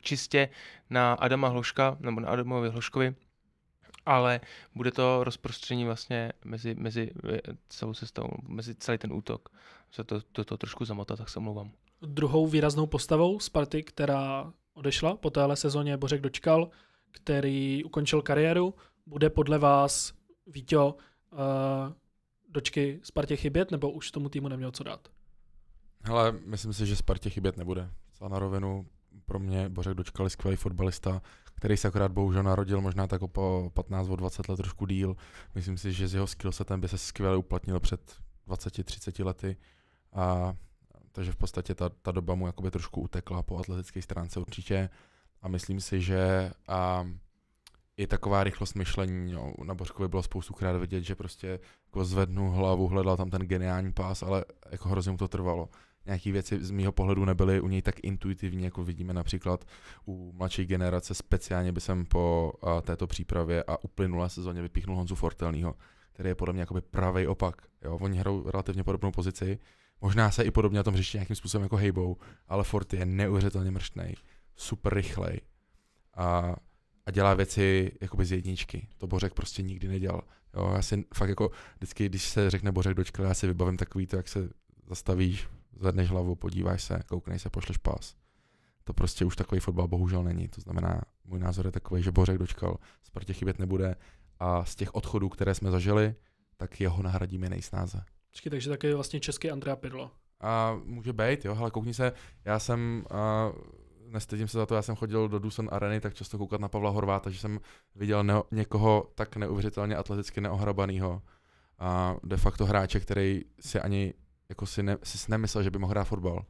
čistě na Adama Hložka nebo na Adamovi Hložkovi, ale bude to rozprostření vlastně mezi celou sestavou, mezi celý ten útok. Se to trošku zamotá, tak se omlouvám. Druhou výraznou postavou Sparty, která odešla po téhle sezóně, Bořek Dočkal, který ukončil kariéru, bude podle vás, Víťo, Dočky Spartě chybět, nebo už tomu týmu neměl co dát? Hele, myslím si, že Spartě chybět nebude. Za na rovinu pro mě Bořek Dočkal je skvělý fotbalista, který se akorát bohužel narodil možná tak po 15-20 let trošku díl. Myslím si, že z jeho skillsetem by se skvěle uplatnil před 20-30 lety. Takže v podstatě ta doba mu jakoby trošku utekla po atletické stránce určitě. A myslím si, že je taková rychlost myšlení, jo. Na Bořkovi bylo spoustukrát vidět, že prostě jako zvednu hlavu, hledal tam ten geniální pás, ale jako hrozně mu to trvalo. Nějaké věci z mýho pohledu nebyly u něj tak intuitivní, jako vidíme například u mladší generace, speciálně by jsem po této přípravě a uplynulé sezóně vypíchnul Honzu Fortelnýho, který je podle mě jakoby pravej opak. Jo. Oni hrajou relativně podobnou pozici, možná se i podobně na tom hřišti nějakým způsobem jako hejbou, ale Fort je neuvěřitelně mrštnej, super rychlej. A dělá věci jakoby z jedničky. To Bořek prostě nikdy nedělal. Jo, já si fakt jako vždycky, když se řekne Bořek Dočkal, já si vybavím takový to, jak se zastavíš, zvedneš hlavu, podíváš se, kouknej se, pošleš pas. To prostě už takový fotbal bohužel není. To znamená, můj názor je takový, že Bořek Dočkal Spartě chybět nebude a z těch odchodů, které jsme zažili, tak jeho nahradíme nejsnáze. Takže taky vlastně český Andrea Pirlo. A může být, jo, hele, koukni se, já jsem nestydím se za to, já jsem chodil do Doosan Areny tak často koukat na Pavla Horváta, že jsem viděl někoho tak neuvěřitelně atleticky neohrabanýho a de facto hráče, který si ani jako si nemyslel, že by mohl hrát fotbal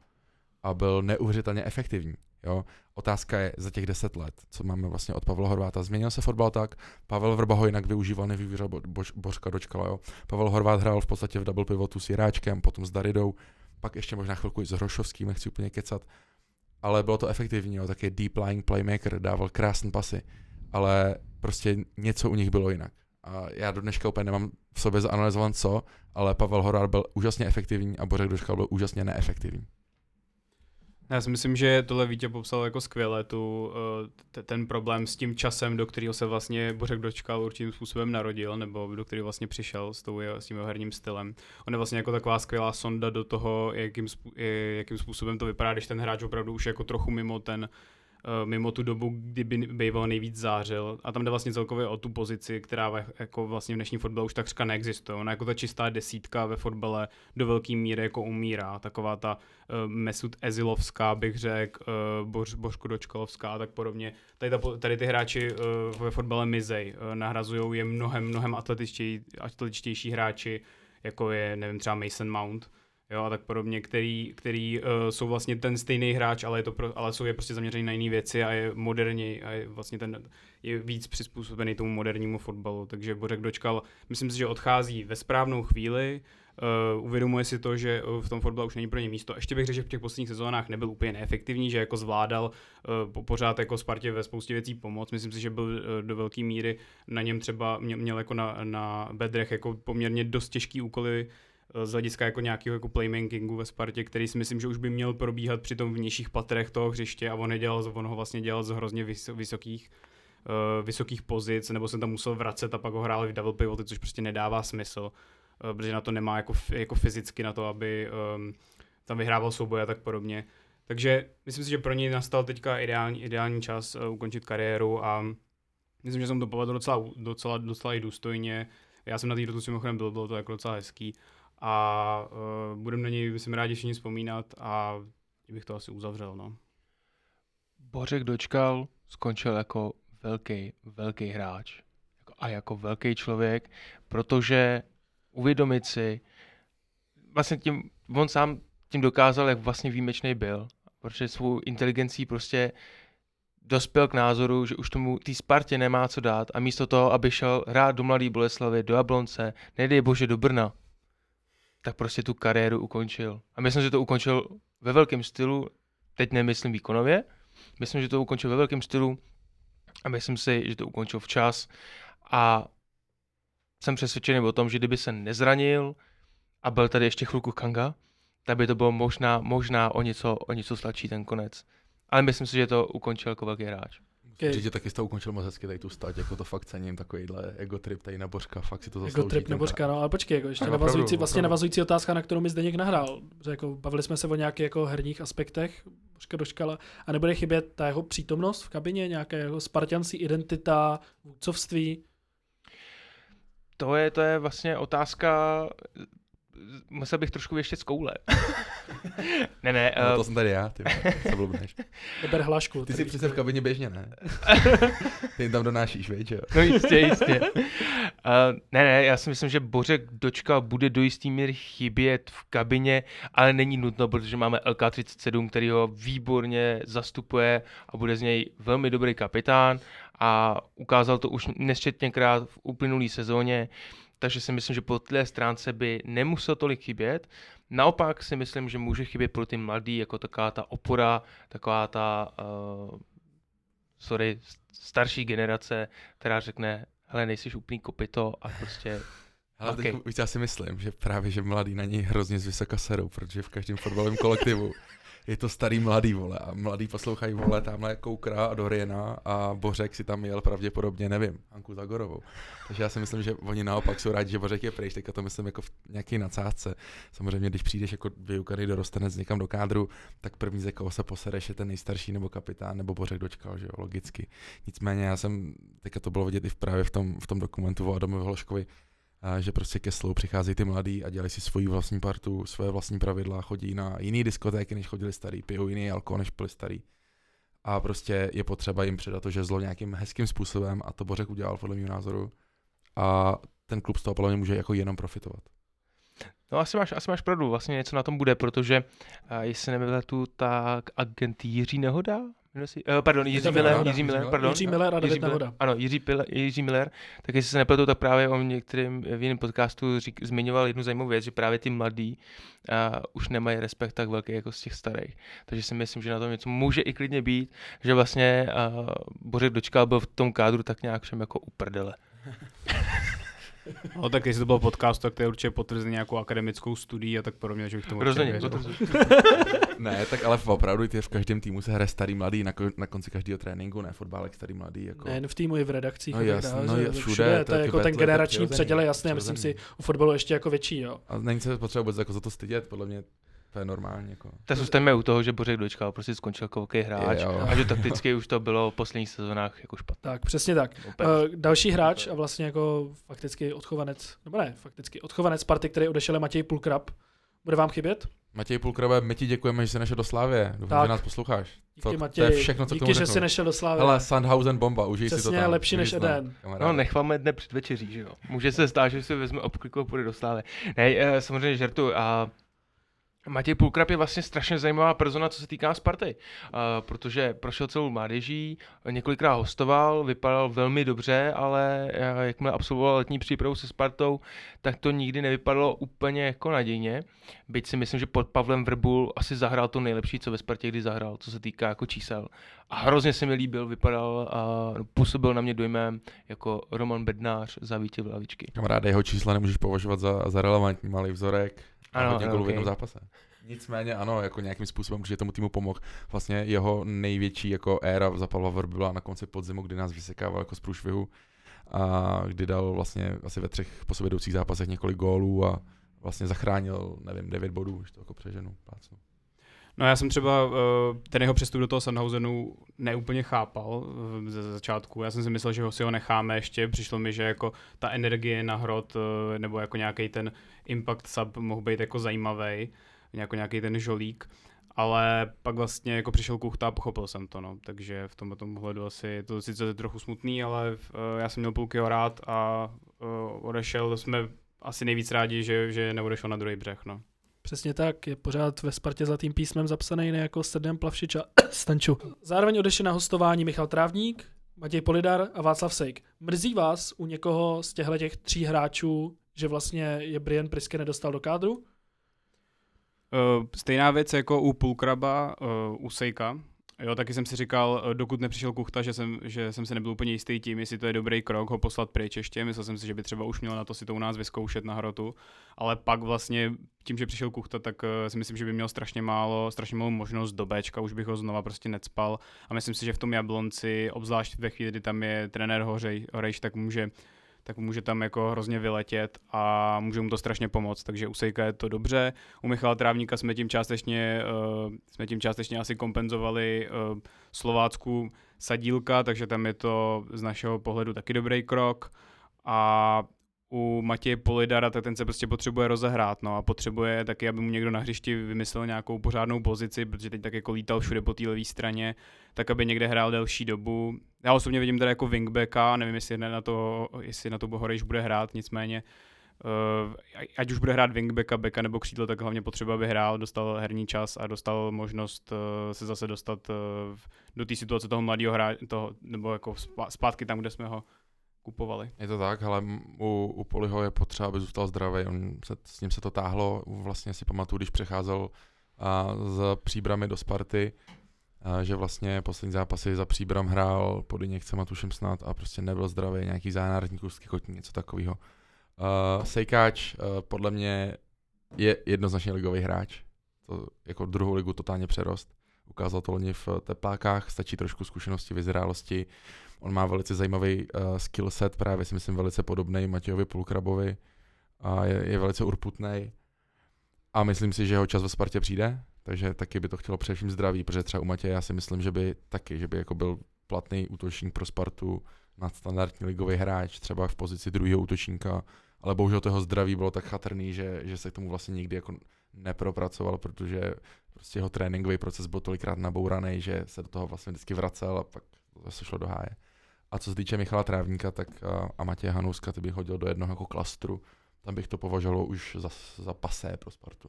a byl neuvěřitelně efektivní. Jo? Otázka je za těch 10 let, co máme vlastně od Pavla Horváta. Změnil se fotbal tak, Pavel Vrba ho jinak využíval, nevyvířil Bořka Dočkala. Jo? Pavel Horváth hrál v podstatě v double pivotu s Jiráčkem, potom s Daridou, pak ještě možná chvilku i s Hrošovským, nechci úplně kecat. Ale bylo to efektivní, jo? Taky deep lying playmaker, dával krásné pasy, ale prostě něco u nich bylo jinak. A já do dneška úplně nemám v sobě zaanalyzovan co, ale Pavel Horváth byl úžasně efektivní a Bořek Dočkal byl úžasně neefektivní. Já si myslím, že tohle Vítě popsal jako skvěle ten problém s tím časem, do kterého se vlastně Bořek Dočkal určitým způsobem narodil, nebo do kterého vlastně přišel s tím jeho herním stylem. On je vlastně jako taková skvělá sonda do toho, jakým způsobem to vypadá, když ten hráč opravdu už jako trochu mimo tu dobu, kdy by býval nejvíc zářil. A tam jde vlastně celkově o tu pozici, která jako vlastně v dnešním fotbale už takřka neexistuje. Ona jako ta čistá desítka ve fotbale do velké míry jako umírá. Taková ta Mesut Ezilovská, bych řekl, Božko Dočkalovská a tak podobně. Tady ty hráči ve fotbale mizej. Nahrazujou je mnohem atletičtější hráči, jako je, nevím, třeba Mason Mount. Jo, a tak podobně, který jsou vlastně ten stejný hráč, ale jsou je prostě zaměřený na jiné věci a je moderní a je vlastně je víc přizpůsobený tomu modernímu fotbalu. Takže Bořek Dočkal, myslím si, že odchází ve správnou chvíli, uvědomuje si to, že v tom fotbalu už není pro ně místo. Ještě bych řekl, že v těch posledních sezónách nebyl úplně neefektivní, že jako zvládal pořád jako Spartě ve spoustě věcí pomoc. Myslím si, že byl do velké míry na něm třeba měl jako na bedrech jako poměrně dost těžký úkoly z hlediska jako nějakého jako playmakingu ve Spartě, který si myslím, že už by měl probíhat při tom vnějších patrech toho hřiště a on ho vlastně dělal z hrozně vysokých pozic, nebo se tam musel vracet a pak ho hrál v double pivoty, což prostě nedává smysl, protože na to nemá jako fyzicky na to, aby tam vyhrával souboj a tak podobně. Takže myslím si, že pro něj nastal teďka ideální čas ukončit kariéru a myslím, že jsem to povedl docela i důstojně. Já jsem na té rotuci mimochodem bylo to jako docela hezký. A budeme na něj, myslím, rádi všichni vzpomínat a bych to asi uzavřel, no. Bořek Dočkal skončil jako velký hráč a jako velký člověk, protože uvědomit si, vlastně tím, on sám tím dokázal, jak vlastně výjimečný byl, protože svou inteligencí prostě dospěl k názoru, že už tomu té Spartě nemá co dát a místo toho, aby šel hrát do Mladé Boleslavi, do Jablonce, nedej bože do Brna, tak prostě tu kariéru ukončil. A myslím, že to ukončil ve velkém stylu, teď nemyslím výkonově, myslím, že to ukončil ve velkém stylu a myslím si, že to ukončil včas. A jsem přesvědčený o tom, že kdyby se nezranil a byl tady ještě chvilku Kanga, tak by to bylo možná o něco sladší ten konec. Ale myslím si, že to ukončil jako velký hráč. Určitě taky jsi to ukončil moc hezky tady tu stať, jako to fakt cením, takovýhle egotrip tady na Bořka, fakt si to zaslouží. Egotrip na Bořka, no ale počkej, jako ještě navazující otázka, na kterou mi Zdeněk nahrál. Jako, bavili jsme se o nějakých jako herních aspektech Bořka Dočkala a nebude chybět ta jeho přítomnost v kabině, nějaká jeho sparťanská identita, vůdcovství? To je vlastně otázka, musel bych trošku ještě zkoulet. Ne. No to jsem tady já, ty se blbneš. Neber hlašku. Ty si přece v kabině běžně, ne? Ty jim tam donášíš, víš, jo? No jistě. Ne, já si myslím, že Bořek Dočkal bude do jistý míry chybět v kabině, ale není nutno, protože máme LK37, který ho výborně zastupuje a bude z něj velmi dobrý kapitán a ukázal to už nesčetněkrát v uplynulý sezóně. Takže si myslím, že po té stránce by nemusel tolik chybět. Naopak si myslím, že může chybět pro ty mladý jako taková ta opora, taková ta starší generace, která řekne, hele, nejsiš úplný kopyto a prostě... Ale okay. Teď už já si myslím, že právě, že mladý na něj hrozně zvysoka serou, protože v každém fotbalovém kolektivu je to starý mladý, vole, a mladý poslouchají, vole, tamhle Koukra a Doriana a Bořek si tam jel pravděpodobně, nevím, Anku Zagorovou. Takže já si myslím, že oni naopak jsou rádi, že Bořek je pryč, teďka to myslím jako v nějaké nadsázce. Samozřejmě, když přijdeš jako vyukaný dorostenec někam do kádru, tak první, ze koho se posereš, je ten nejstarší nebo kapitán nebo Bořek Dočkal, že jo, logicky. Nicméně já jsem, teďka to bylo vidět i právě v tom dokumentu o Adamovi Hložkovi, že prostě ke slovu přicházejí ty mladí a dělají si svoji vlastní partu, svoje vlastní pravidla, chodí na jiný diskotéky, než chodili starý, pijou jiný alkohol, než byli starý. A prostě je potřeba jim předat to, že zlo nějakým hezkým způsobem a to Bořek udělal podle mého názoru. A ten klub z toho podle mě může jako jenom profitovat. No asi máš pravdu, vlastně něco na tom bude, protože jestli nevyletu, tak agent Jiří Nehoda? Jiří Miller, tak jestli se nepletu, tak právě on v jiném podcastu zmiňoval jednu zajímavou věc, že právě ty mladí už nemají respekt tak velký jako z těch starých. Takže si myslím, že na tom něco může i klidně být, že vlastně Bořek Dočkal byl v tom kádru tak nějak všem jako uprdele. No tak jestli to byl podcast, tak to je určitě potvrzený nějakou akademickou studií a tak podobně, že bych tomu určitě Ne, tak ale opravdu v každém týmu se hraje starý mladý, na konci každého tréninku, ne fotbálek starý mladý. Jako... Ne, v týmu i v redakcích. No jasný, no všude. To je jako ten generační předěl je jasný, myslím si, u fotbalu ještě jako větší, jo. A není se potřeba vůbec jako za to stydět, podle mě. To je normální. Jako. Tak zůstaňme u toho, že Bořek Dočkal prostě skončil jako velký hráč a že takticky už to bylo v posledních sezónách jako špatné. Tak, přesně tak. Další hráč a vlastně jako fakticky odchovanec party, který odešel, je Matěj Pulkrab. Bude vám chybět? Matěj Pulkrabe, my ti děkujeme, že jsi nešel do Slávie. Doufám, že nás posloucháš. Díky, Matěj, to je všechno, co díky, že jsi nešel do Slávie. Hele, Sandhausen bomba, užij si to tam. Přesně, lepší než Eden. No, nechváme dne před večeří, že jo. Může se stát, že si vezme obkliku a půjde do Slávie. Ne, samozřejmě žertu a Matěj Pulkrab je vlastně strašně zajímavá persona, co se týká Sparty, protože prošel celou mládeží, několikrát hostoval, vypadal velmi dobře, ale jakmile absolvoval letní přípravu se Spartou, tak to nikdy nevypadalo úplně jako nadějně. Byť si myslím, že pod Pavlem Vrbou asi zahrál to nejlepší, co ve Spartě kdy zahrál, co se týká jako čísel. A hrozně se mi líbil, vypadal a působil na mě dojmem jako Roman Bednář za Vítěv Lavičky. Kamaráde, jeho čísla nemůžeš považovat za relevantní, malý vzorek. Ano, hodně gólů v jednom zápase. Nicméně ano, jako nějakým způsobem, protože tomu týmu pomohl. Vlastně jeho největší jako éra za Pavla Vrby byla na konci podzimu, kdy nás vysekával jako z průšvihu a kdy dal vlastně asi ve 3 po sobě jdoucích zápasech několik gólů a vlastně zachránil, nevím, 9 bodů, když to jako přeženu, plácnu. No já jsem třeba ten jeho přestup do toho Sandhausenu neúplně chápal ze začátku. Já jsem si myslel, že si ho necháme ještě. Přišlo mi, že jako ta energie na hrot nebo jako nějaký ten impact sub mohl být jako zajímavý, jako nějaký ten žolík. Ale pak vlastně jako přišel Kuchta a pochopil jsem to, no. Takže v tomto hledu asi to sice trochu smutný, ale já jsem měl půlky ho rád a odešel. Jsme asi nejvíc rádi, že neodešel na druhý břeh, no. Přesně tak, je pořád ve Spartě zlatým písmem zapsaný nejako Sedem Plavšič a Stanču. Zároveň odešli na hostování Michal Trávník, Matěj Polidar a Václav Sejk. Mrzí vás u někoho z těchto 3 hráčů, že vlastně je Brian Priske nedostal do kádru? Stejná věc jako u Pulkraba, u Sejka. Jo, taky jsem si říkal, dokud nepřišel Kuchta, že jsem se nebyl úplně jistý tím, jestli to je dobrý krok ho poslat pryč ještě. Myslel jsem si, že by třeba už měl na to si to u nás vyzkoušet na hrotu, ale pak vlastně tím, že přišel Kuchta, tak si myslím, že by měl strašně malou možnost do Bčka, už bych ho znova prostě necpal a myslím si, že v tom Jablonci, obzvlášť ve chvíli, kdy tam je trenér Horejš, tak může tam jako hrozně vyletět a může mu to strašně pomoct, takže u Sejka je to dobře. U Michala Trávníka jsme tím částečně asi kompenzovali Slovácku Sadílka, takže tam je to z našeho pohledu taky dobrý krok. A u Matěje Polidara, tak ten se prostě potřebuje rozehrát, no, a potřebuje taky, aby mu někdo na hřišti vymyslel nějakou pořádnou pozici, protože teď tak jako lítal všude po té levé straně, tak aby někde hrál delší dobu. Já osobně vidím teda jako wingbacka, nevím, jestli na to Bohorejš bude hrát, nicméně ať už bude hrát wingbacka, backa nebo křídlo, tak hlavně potřeba, aby hrál, dostal herní čas a dostal možnost se zase dostat do té situace toho mladého hráče, nebo jako zpátky tam, kde jsme ho kupovali. Je to tak, ale u Poliho je potřeba, aby zůstal zdravý. S ním se to táhlo, vlastně si pamatuju, když přecházel z Příbramy do Sparty, že vlastně poslední zápasy za Příbram hrál pod Někce Matušem snad a prostě nebyl zdravý, nějaký zánárodní kluský kotní, něco takového. Sejkáč podle mě je jednoznačně ligový hráč. To jako druhou ligu totálně přerost. Ukázal to loni v Teplákách, stačí trošku zkušenosti, vyzrálosti. On má velice zajímavý skill set, právě si myslím velice podobný Matějovi Pulkrabovi a je velice urputnej. A myslím si, že jeho čas ve Spartě přijde, takže taky by to chtělo především zdraví, protože třeba u Matěje já si myslím, že by jako byl platný útočník pro Spartu, nadstandardní ligový hráč, třeba v pozici druhého útočníka, ale bohužel to jeho zdraví bylo tak chatrný, že se k tomu vlastně nikdy jako nepropracoval, protože prostě jeho tréninkový proces byl tolikrát nabouraný, že se do toho vlastně vždycky vracel a pak se šlo do háje. A co se týče Michala Trávníka tak a Matěje Hanouska, ty bych hodil do jednoho jako klastru, tam bych to považoval už za pasé pro Spartu.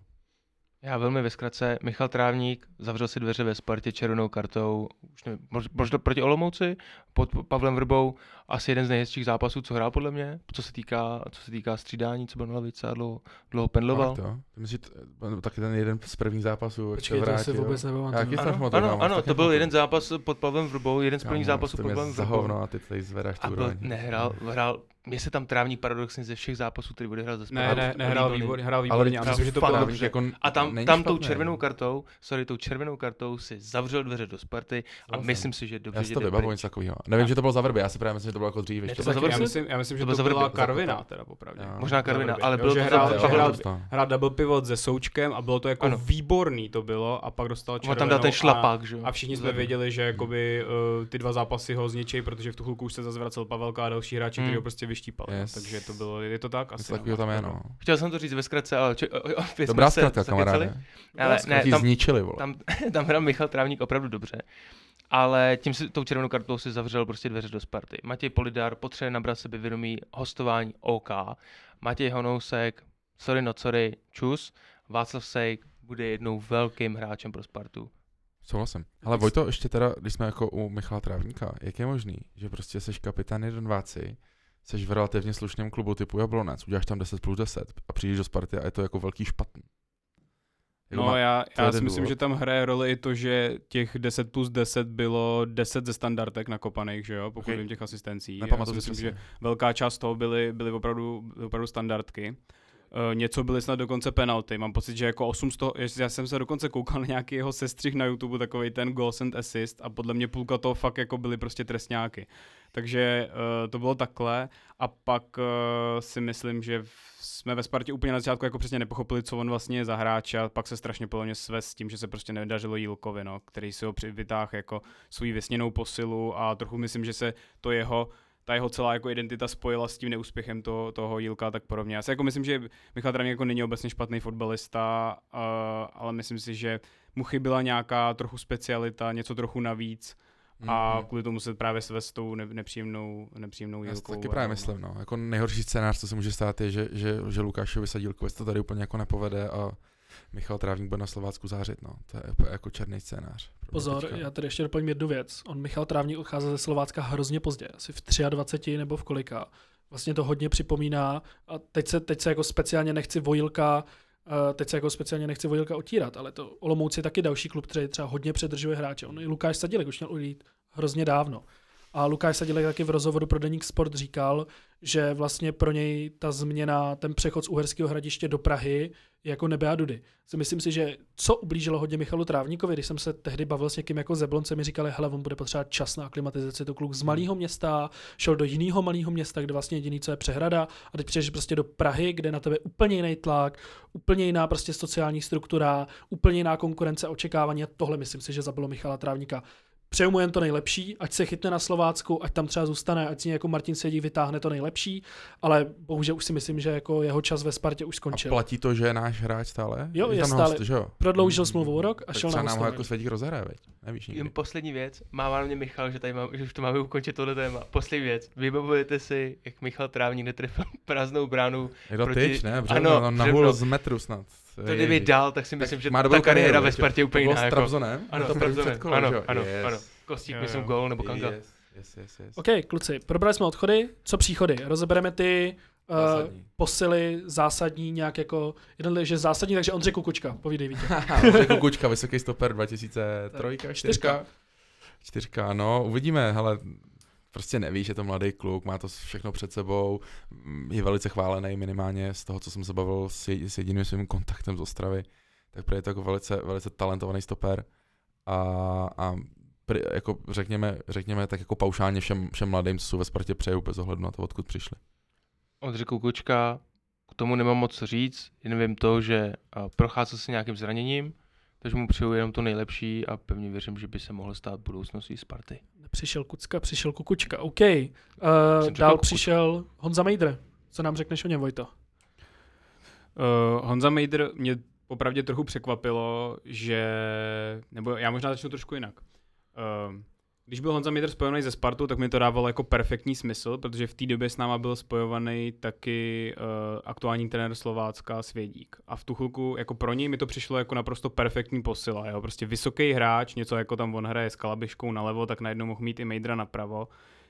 Já velmi ve zkratce. Michal Trávník zavřel si dveře ve Spartě červenou kartou, už nevím, možná proti Olomouci, pod Pavlem Vrbou, asi jeden z nejhezčích zápasů, co hrál podle mě, co se týká střídání, co byl na lavici a dlouho pendloval. Taky ten jeden z prvních zápasů. Počkej, to se vůbec nepamatuju. Ano, to byl jeden zápas pod Pavlem Vrbou, jeden z prvních zápasů pod Pavlem Vrbou. A ty tady zvedáš tu úroveň. Nehrál. Mně se tam Trávník paradoxně ze všech zápasů, který odehrál ze Sparty. Hrál výborně. Ale myslím, že to bylo dobře. A tam tou červenou kartou si zavřel dveře do Sparty a myslím si, že dobře, že jde pryč. Něco takového. Nevím, že to bylo za Vrby, já si právě myslím, že to bylo jako dřív. Já myslím, že to byla Karvina teda popravdě. Možná Karvina, ale bylo to hrál double pivot se Součkem a bylo to jako výborný to bylo a pak dostal červenou. Tam dal ten šlapák, že? A všichni jsme věděli, že jakoby ty dva zápasy ho zničí, protože v tu chvilku už se zazvracel Pavelka a další hráči, kteří ho prostě vyštípali. Takže to bylo, je to tak asi. Chtěl jsem to říct ve zkratce, ale dobrá zkratka, kamaráde. Ale ne, tam hrál Michal Trávník opravdu dobře, ale tím si tou červenou kartou si zavřel prostě dveře do Sparty. Matěj Polidar potřebuje nabrat sebevědomí, hostování OK. Matěj Honousek, sorry, čus. Václav Sejk bude jednou velkým hráčem pro Spartu. Souhlasím. Ale Vojto, ještě teda, když jsme jako u Michala Trávníka, jak je možný, že prostě seš kapitán Jeronváci, seš v relativně slušném klubu typu Jablonec, uděláš tam 10+10 a přijdeš do Sparty a je to jako velký špatný. No já si myslím, že tam hraje roli i to, že těch 10+10 bylo 10 ze standardek nakopaných, že jo, pokud vím těch asistencí. Já si myslím, že velká část toho byly opravdu standardky. Něco byly snad dokonce penalty. Mám pocit, že jako 8 z toho, já jsem se dokonce koukal na nějaký jeho sestřih na YouTube, takovej ten goals and assist a podle mě půlka toho fakt jako byly prostě trestňáky. Takže to bylo takhle a pak si myslím, že jsme ve Spartě úplně na začátku jako přesně nepochopili, co on vlastně je za hráč a pak se strašně podle mě svez s tím, že se prostě nedařilo Jílkovi, no, který si ho vytáhl jako svou vysněnou posilu a trochu myslím, že se to jeho celá jako identita spojila s tím neúspěchem toho Jílka tak podobně. Já si jako myslím, že Michal Trávník jako není obecně špatný fotbalista, ale myslím si, že mu chybila nějaká trochu specialita, něco trochu navíc a kvůli tomu se právě svést s tou nepříjemnou Jílkou. Já taky právě myslím, no. Jako nejhorší scénář, co se může stát, je, že Lukášovi Sadílkovi to tady úplně jako nepovede a Michal Trávník bude na Slovácku zářit, no. To je jako černý scénář. Pozor, já tady ještě doplním jednu věc. Michal Trávník odcházel ze Slovácka hrozně pozdě, asi v 23 nebo v kolika. Vlastně to hodně připomíná a teď se jako speciálně nechci Vojilka otírat, ale to Olomouc je taky další klub, který třeba hodně předržuje hráče. On i Lukáš Sadílek už měl odejít hrozně dávno. A Lukáš Sadílek taky v rozhovoru pro Deník Sport říkal, že vlastně pro něj ta změna, ten přechod z Uherského Hradiště do Prahy je jako nebe a dudy. Myslím si, že co ublížilo hodně Michalu Trávníkovi, když jsem se tehdy bavil s někým jako Zeblonce, mi říkali, hele, on bude potřebovat čas na aklimatizaci, to kluk z malého města, šel do jiného malého města, kde vlastně jediný, co je Přehrada, a teď přijdeš prostě do Prahy, kde na tebe úplně jiný tlak, úplně jiná prostě sociální struktura, úplně jiná konkurence, očekávání, a tohle myslím si, že zabilo Michala Trávníka. Přeju mu jen to nejlepší, ať se chytne na Slovácku, ať tam třeba zůstane, ať si jako Martin Sedík vytáhne to nejlepší, ale bohužel už si myslím, že jako jeho čas ve Spartě už skončil. A platí to, že je náš hráč stále? Jo, je stále. Prodloužil smlouvu rok a tak šel na hostování. Tak se nám ho jako Sedík rozhrá, nevíš nikdy. Jen poslední věc, mává na mě Michal, že už to máme ukončit tohle téma. Poslední věc, vybavujete si, jak Michal Trávník netrefil prázdnou bránu proti... Ano, nahul z metru snad. To kdyby dál, tak si myslím, tak že ta kariéra ve Spartě je úplně jiná. To bylo s Trabzonem? Ano. Kostík, myslím, gól nebo Kanga. Yes. OK, kluci, probrali jsme odchody, co příchody? Rozebereme ty posily zásadní nějak jako, že zásadní, takže Ondřej Kukučka, povídej Vítě. Ondřej Kukučka, vysoký stoper 2003, 4, no, uvidíme, hele. Prostě nevíš, je to mladý kluk, má to všechno před sebou, je velice chválený minimálně z toho, co jsem se bavil s jediným svým kontaktem z Ostravy, tak je to jako velice, velice talentovaný stoper a jako řekněme tak jako paušálně všem mladým, co jsou ve Spartě, přeju bez ohledu na to, odkud přišli. Ondřej Kukučka, k tomu nemám moc co říct, jen vím to, že procházel se nějakým zraněním, takže mu přeju jenom to nejlepší a pevně věřím, že by se mohl stát budoucností Sparty. Přišel Kucka, přišel Kukučka, OK. Dál přišel Honza Mejdr. Co nám řekneš o něm, Vojto? Honza Mejdr mě opravdu trochu překvapilo, že... Nebo já možná začnu trošku jinak. Když byl Honza Mejdr spojovaný ze Spartu, tak mi to dávalo jako perfektní smysl, protože v té době s náma byl spojovaný taky aktuální trenér Slovácka Svědík. A v tu chvilku jako pro něj mi to přišlo jako naprosto perfektní posila. Jo? Prostě vysoký hráč, něco jako tam on hraje s Kalabiškou nalevo, tak najednou mohl mít i Mejdra napravo,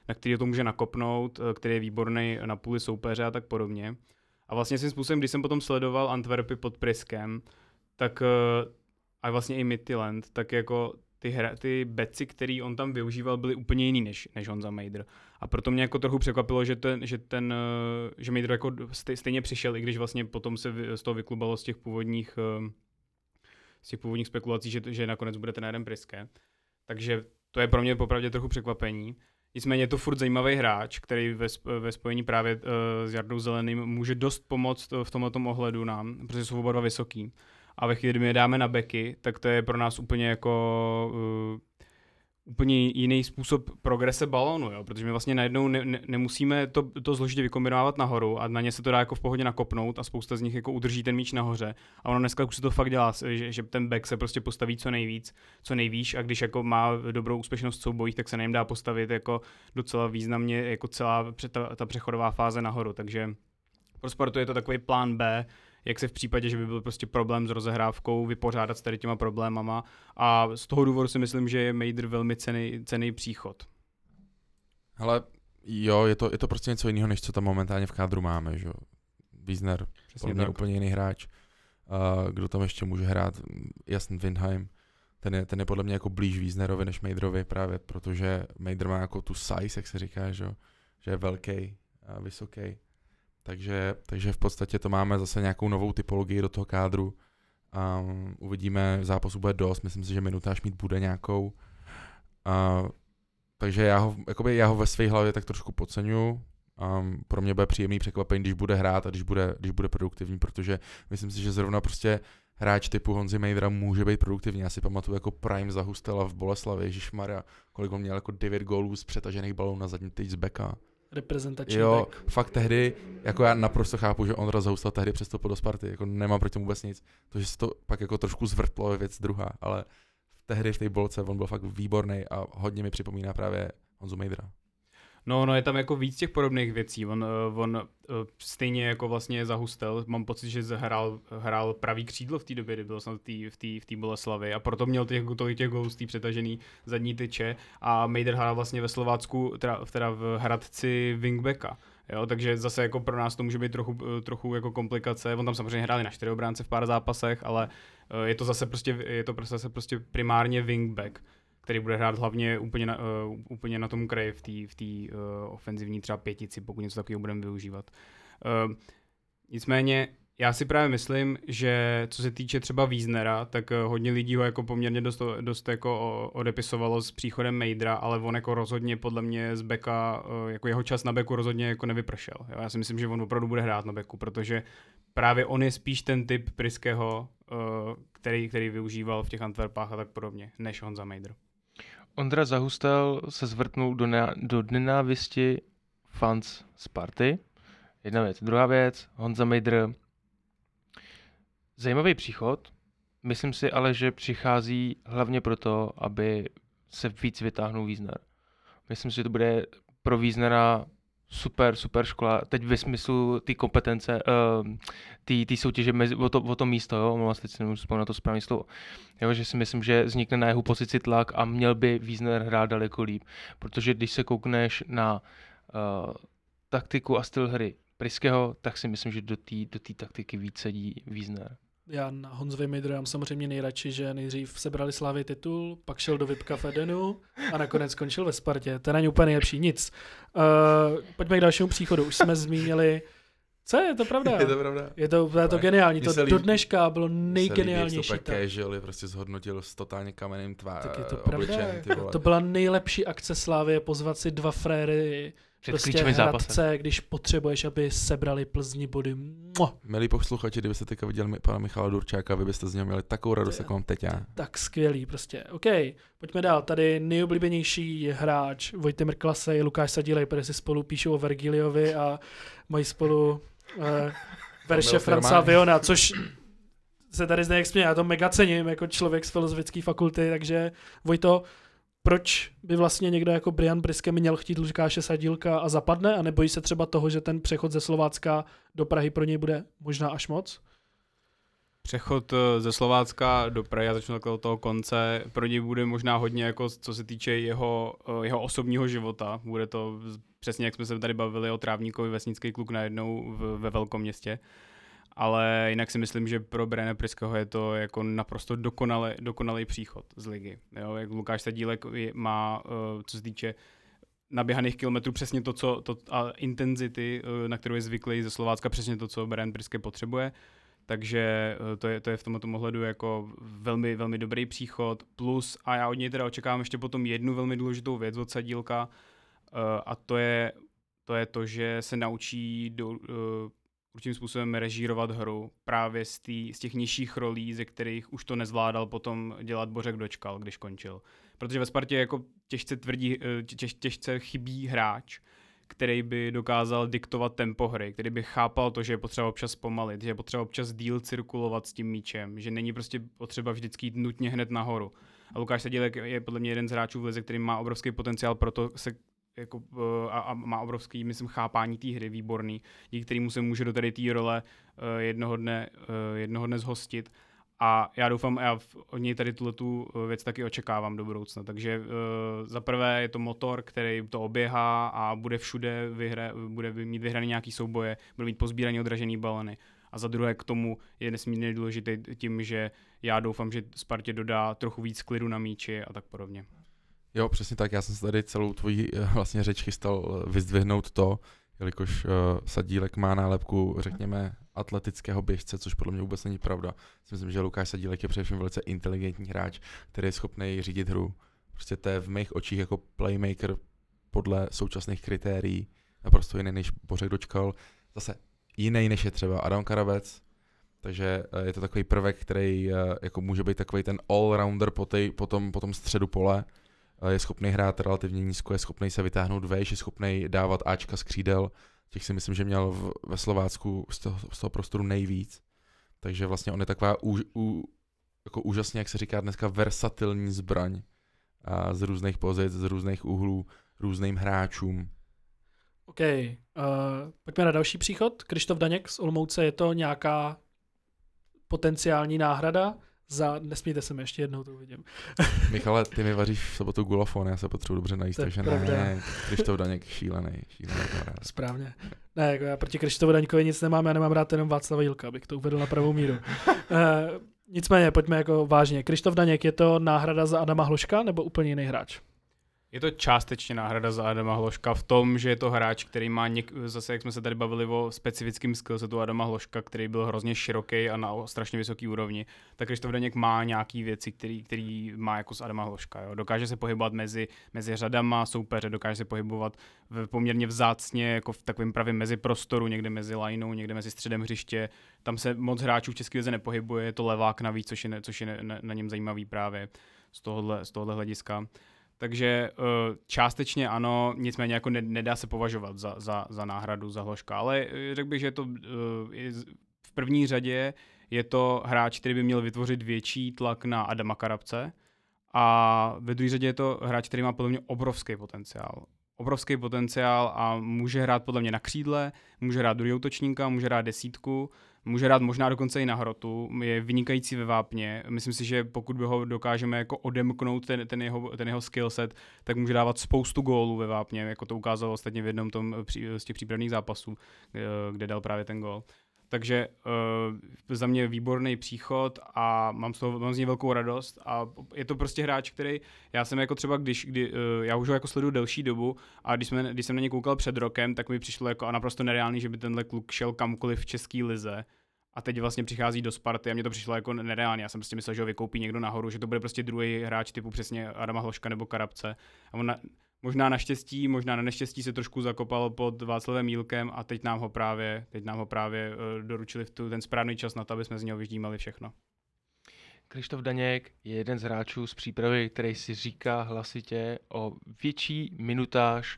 na který to může nakopnout, který je výborný na půli soupeře a tak podobně. A vlastně svým způsobem, když jsem potom sledoval Antverpy pod Priskem, tak a vlastně i Midtjylland, tak jako ty beci, který on tam využíval, byly úplně jiný než Honza Mejdr. A proto mě jako trochu překvapilo, že Mejdr jako stejně přišel, i když vlastně potom se z toho vyklubalo z těch původních spekulací, že nakonec bude trenérem Priske. Takže to je pro mě popravdě trochu překvapení. Nicméně je to furt zajímavý hráč, který ve spojení právě s Jardou Zeleným může dost pomoct v tomto ohledu nám, protože jsou oba dva vysoký. A ve chvíli, kdy je dáme na beky, tak to je pro nás úplně jako úplně jiný způsob progrese balónu, jo? Protože my vlastně najednou nemusíme to zložitě vykombinovat nahoru a na ně se to dá jako v pohodě nakopnout a spousta z nich jako udrží ten míč nahoře. A ono dneska už se to fakt dělá, že ten bek se prostě postaví co nejvýš a když jako má dobrou úspěšnost v soubojích, tak se na něm dá postavit jako docela významně jako celá ta přechodová fáze nahoru. Takže pro Spartu je to takový plán B, jak se v případě, že by byl prostě problém s rozehrávkou, vypořádat s tady těma problémama. A z toho důvodu si myslím, že je Mejdr velmi cenný příchod. Hele, jo, je to prostě něco jiného, než co tam momentálně v kádru máme, že jo. Wiesner, je úplně jiný hráč. Kdo tam ještě může hrát? Jasný Windheim. Ten je podle mě jako blíž Wiesnerovi než Mejdrovi právě, protože Mejdr má jako tu size, jak se říká, že jo, že je velký a vysoký. Takže v podstatě to máme zase nějakou novou typologii do toho kádru. Uvidíme, zápasu bude dost, myslím si, že minutáž mít bude nějakou. Takže já ho ve své hlavě tak trošku podceňuju. Pro mě bude příjemný překvapení, když bude hrát a když bude produktivní, protože myslím si, že zrovna prostě hráč typu Honzy Mejdra může být produktivní. Já si pamatuju jako prime za Hustela v Boleslavi, ježišmarja, kolik on měl jako 9 gólů z přetažených balů na zadní tyč z beka. Reprezentační jo, back. Fakt tehdy, jako já naprosto chápu, že Ondra Zaustal tehdy přestoupil do Sparty, jako nemám proti tomu vůbec nic, protože se to pak jako trošku zvrtlo je věc druhá, ale tehdy v té bolce on byl fakt výborný a hodně mi připomíná právě Honzu Mejdra. No, je tam jako víc těch podobných věcí, on stejně jako vlastně Zahustel, mám pocit, že hrál pravý křídlo v té době, kdy byl snad v té Boleslavi a proto měl těch gólů z té přetažený zadní tyče a Mejdr hrál vlastně ve Slovácku, teda v Hradci wingbacka. Jo, takže zase jako pro nás to může být trochu jako komplikace. On tam samozřejmě hráli na 4 obránce v pár zápasech, ale je to prostě primárně wingback, který bude hrát hlavně úplně na tom kraji v té ofenzivní třeba pětici, pokud něco takového budeme využívat. Nicméně já si právě myslím, že co se týče třeba Wiesnera, tak hodně lidí ho jako poměrně dost jako odepisovalo s příchodem Mejdra, ale on jako rozhodně podle mě z beka, jako jeho čas na beku rozhodně jako nevypršel. Jo? Já si myslím, že on opravdu bude hrát na beku, protože právě on je spíš ten typ Priskeho, který využíval v těch Antverpách a tak podobně, než Honza Mejdr. Ondra Zahustal se zvrtnul do nenávisti fans Sparty. Jedna věc. Druhá věc, Honza Mejdr. Zajímavý příchod. Myslím si ale, že přichází hlavně proto, aby se víc vytáhnul Wiesner. Myslím si, že to bude pro Wiesnera super škola. Teď ve smyslu té kompetence, té soutěže o to místo, jo? Mám teď si nemůžu vzpomínat to správné slovo. Jo, že si myslím, že vznikne na jeho pozici tlak a měl by Wiesner hrát daleko líp. Protože když se koukneš na taktiku a styl hry Priskeho, tak si myslím, že do té taktiky víc sedí Wiesner. Já na Honzovi Mejdrovi mám samozřejmě nejradši, že nejdřív sebrali Slavii titul, pak šel do Vipka v Edenu a nakonec skončil ve Spartě. To není úplně nejlepší, nic. Pojďme k dalšímu příchodu. Už jsme zmínili... Co? Je to pravda? Je to geniální. To do dneška bylo nejgeniálnější. Casual je prostě zhodnotil s totálně kamenným obličejem. To byla nejlepší akce Slavie, pozvat si dva fréry prostě Hradce, když potřebuješ, aby sebrali Plzni body. Milí posluchači, kdybyste teďka viděli pana Michala Durčáka, vy byste z něho měli takovou radost, jak mám teď já. Tak skvělý prostě. OK, pojďme dál. Tady nejoblíbenější hráč Vojty Mrklase je Lukáš Sadílek, protože si spolu píšou o Vergiliovi a mají spolu verše Franca Viona, což se tady zde jak směl. Já to mega cením jako člověk z filozofické fakulty, takže Vojto, proč by vlastně někdo jako Brian Priske měl chtít Lukáše Sadílka a zapadne a nebojí se třeba toho, že ten přechod ze Slovácka do Prahy pro něj bude možná až moc? Přechod ze Slovácka do Prahy, já začnu takhle od toho konce, pro něj bude možná hodně, jako co se týče jeho osobního života. Bude to přesně, jak jsme se tady bavili o Trávníkovi, vesnický kluk najednou ve velkoměstě. Ale jinak si myslím, že pro Briana Priskeho je to jako naprosto dokonalý příchod z ligy. Jo, jak Lukáš Sadílek má, co se týče naběhaných kilometrů, přesně to, a intenzity, na kterou je zvyklý ze Slovácka, přesně to, co Brian Priske potřebuje. Takže to je v tomto ohledu jako velmi, velmi dobrý příchod. Plus, a já od něj teda očekávám ještě potom jednu velmi důležitou věc od Sadílka, a to je to, že se naučí určitým způsobem režírovat hru právě z těch nižších rolí, ze kterých už to nezvládal potom dělat Bořek Dočkal, když končil. Protože ve Spartě jako těžce chybí hráč, který by dokázal diktovat tempo hry, který by chápal to, že je potřeba občas zpomalit, že je potřeba občas díl cirkulovat s tím míčem, že není prostě potřeba vždycky jít nutně hned nahoru. A Lukáš Sadílek je podle mě jeden z hráčů v lize, který má obrovský potenciál, proto se jako, a má obrovský, myslím, chápání té hry, výborný, díky kterému se může do tady té role jednoho dne zhostit. A já doufám, já od něj tady tuhletu věc taky očekávám do budoucna. Takže za prvé je to motor, který to oběhá a bude všude, bude mít vyhrané nějaký souboje, bude mít pozbírané odražené balony. A za druhé k tomu je nesmírně důležitý tím, že já doufám, že Spartě dodá trochu víc klidu na míči a tak podobně. Jo, přesně tak. Já jsem se tady celou tvoji vlastně řeč chystal vyzdvihnout to, jelikož Sadílek má nálepku, řekněme, atletického běžce, což podle mě vůbec není pravda. Myslím, že Lukáš Sadílek je především velice inteligentní hráč, který je schopný řídit hru. Prostě to je v mých očích jako playmaker podle současných kritérií naprosto jiný než Bořek Dočkal. Zase jiný než je třeba Adam Karabec. Takže je to takový prvek, který jako může být takový ten all-rounder po tom středu pole. Je schopný hrát relativně nízko, je schopný se vytáhnout vejš, je schopný dávat áčka z křídel. Těch si myslím, že měl ve Slovácku z toho prostoru nejvíc. Takže vlastně on je taková jako úžasně, jak se říká dneska, versatilní zbraň. A z různých pozic, z různých úhlů, různým hráčům. OK. Pojďme na další příchod. Kryštof Daněk z Olomouce, je to nějaká potenciální náhrada? Nesmíte se mi ještě jednou, to uvidím. Michale, ty mi vaříš v sobotu gulafon, já se potřebuji dobře najíst, takže ne, Kryštof Daněk šílený. Správně. Ne, jako já proti Kryštofu Daňkovi nic nemám, já nemám rád jenom Václava Jílka, abych to uvedl na pravou míru. Nicméně, pojďme jako vážně. Kryštof Daněk, je to náhrada za Adama Hložka nebo úplně jiný hráč? Je to částečně náhrada za Adama Hložka v tom, že je to hráč, který má zase, jak jsme se tady bavili o specifickém skillsetu Adama Hložka, který byl hrozně široký a na strašně vysoký úrovni, tak Kryštof Daněk má nějaký věci, který má jako z Adama Hložka. Jo. Dokáže se pohybovat mezi řadama soupeře, dokáže se pohybovat poměrně vzácně, jako v takovém pravém meziprostoru, někde mezi lineou, někde mezi středem hřiště. Tam se moc hráčů v české lize nepohybuje, je to levák navíc, což je na něm zajímavý právě z tohohle hlediska. Takže částečně ano, nicméně jako nedá se považovat za náhradu, za Hložka, ale řekl bych, že je to v první řadě je to hráč, který by měl vytvořit větší tlak na Adama Karabce, a ve druhé řadě je to hráč, který má podle mě obrovský potenciál a může hrát podle mě na křídle, může hrát druhý útočníka, může hrát desítku, může hrát možná dokonce i na hrotu, je vynikající ve vápně. Myslím si, že pokud by ho dokážeme jako odemknout ten jeho skillset, tak může dávat spoustu gólů ve vápně, jako to ukázalo ostatně v jednom z těch přípravných zápasů, kde dal právě ten gól. Takže za mě výborný příchod a mám z něj velkou radost a je to prostě hráč, který já jsem jako třeba, já už ho jako sleduju delší dobu a když jsem na něj koukal před rokem, tak mi přišlo jako naprosto nereálný, že by tenhle kluk šel kamkoliv v české lize a teď vlastně přichází do Sparty a mně to přišlo jako nereálný. Já jsem prostě myslel, že ho vykoupí někdo nahoru, že to bude prostě druhý hráč typu přesně Adama Hložka nebo Karabce a on možná naštěstí, možná na neštěstí se trošku zakopalo pod Václavem Jílkem a teď nám ho právě doručili ten správný čas na to, aby jsme z něho vyždímali všechno. Kryštof Daněk je jeden z hráčů z přípravy, který si říká hlasitě o větší minutáž.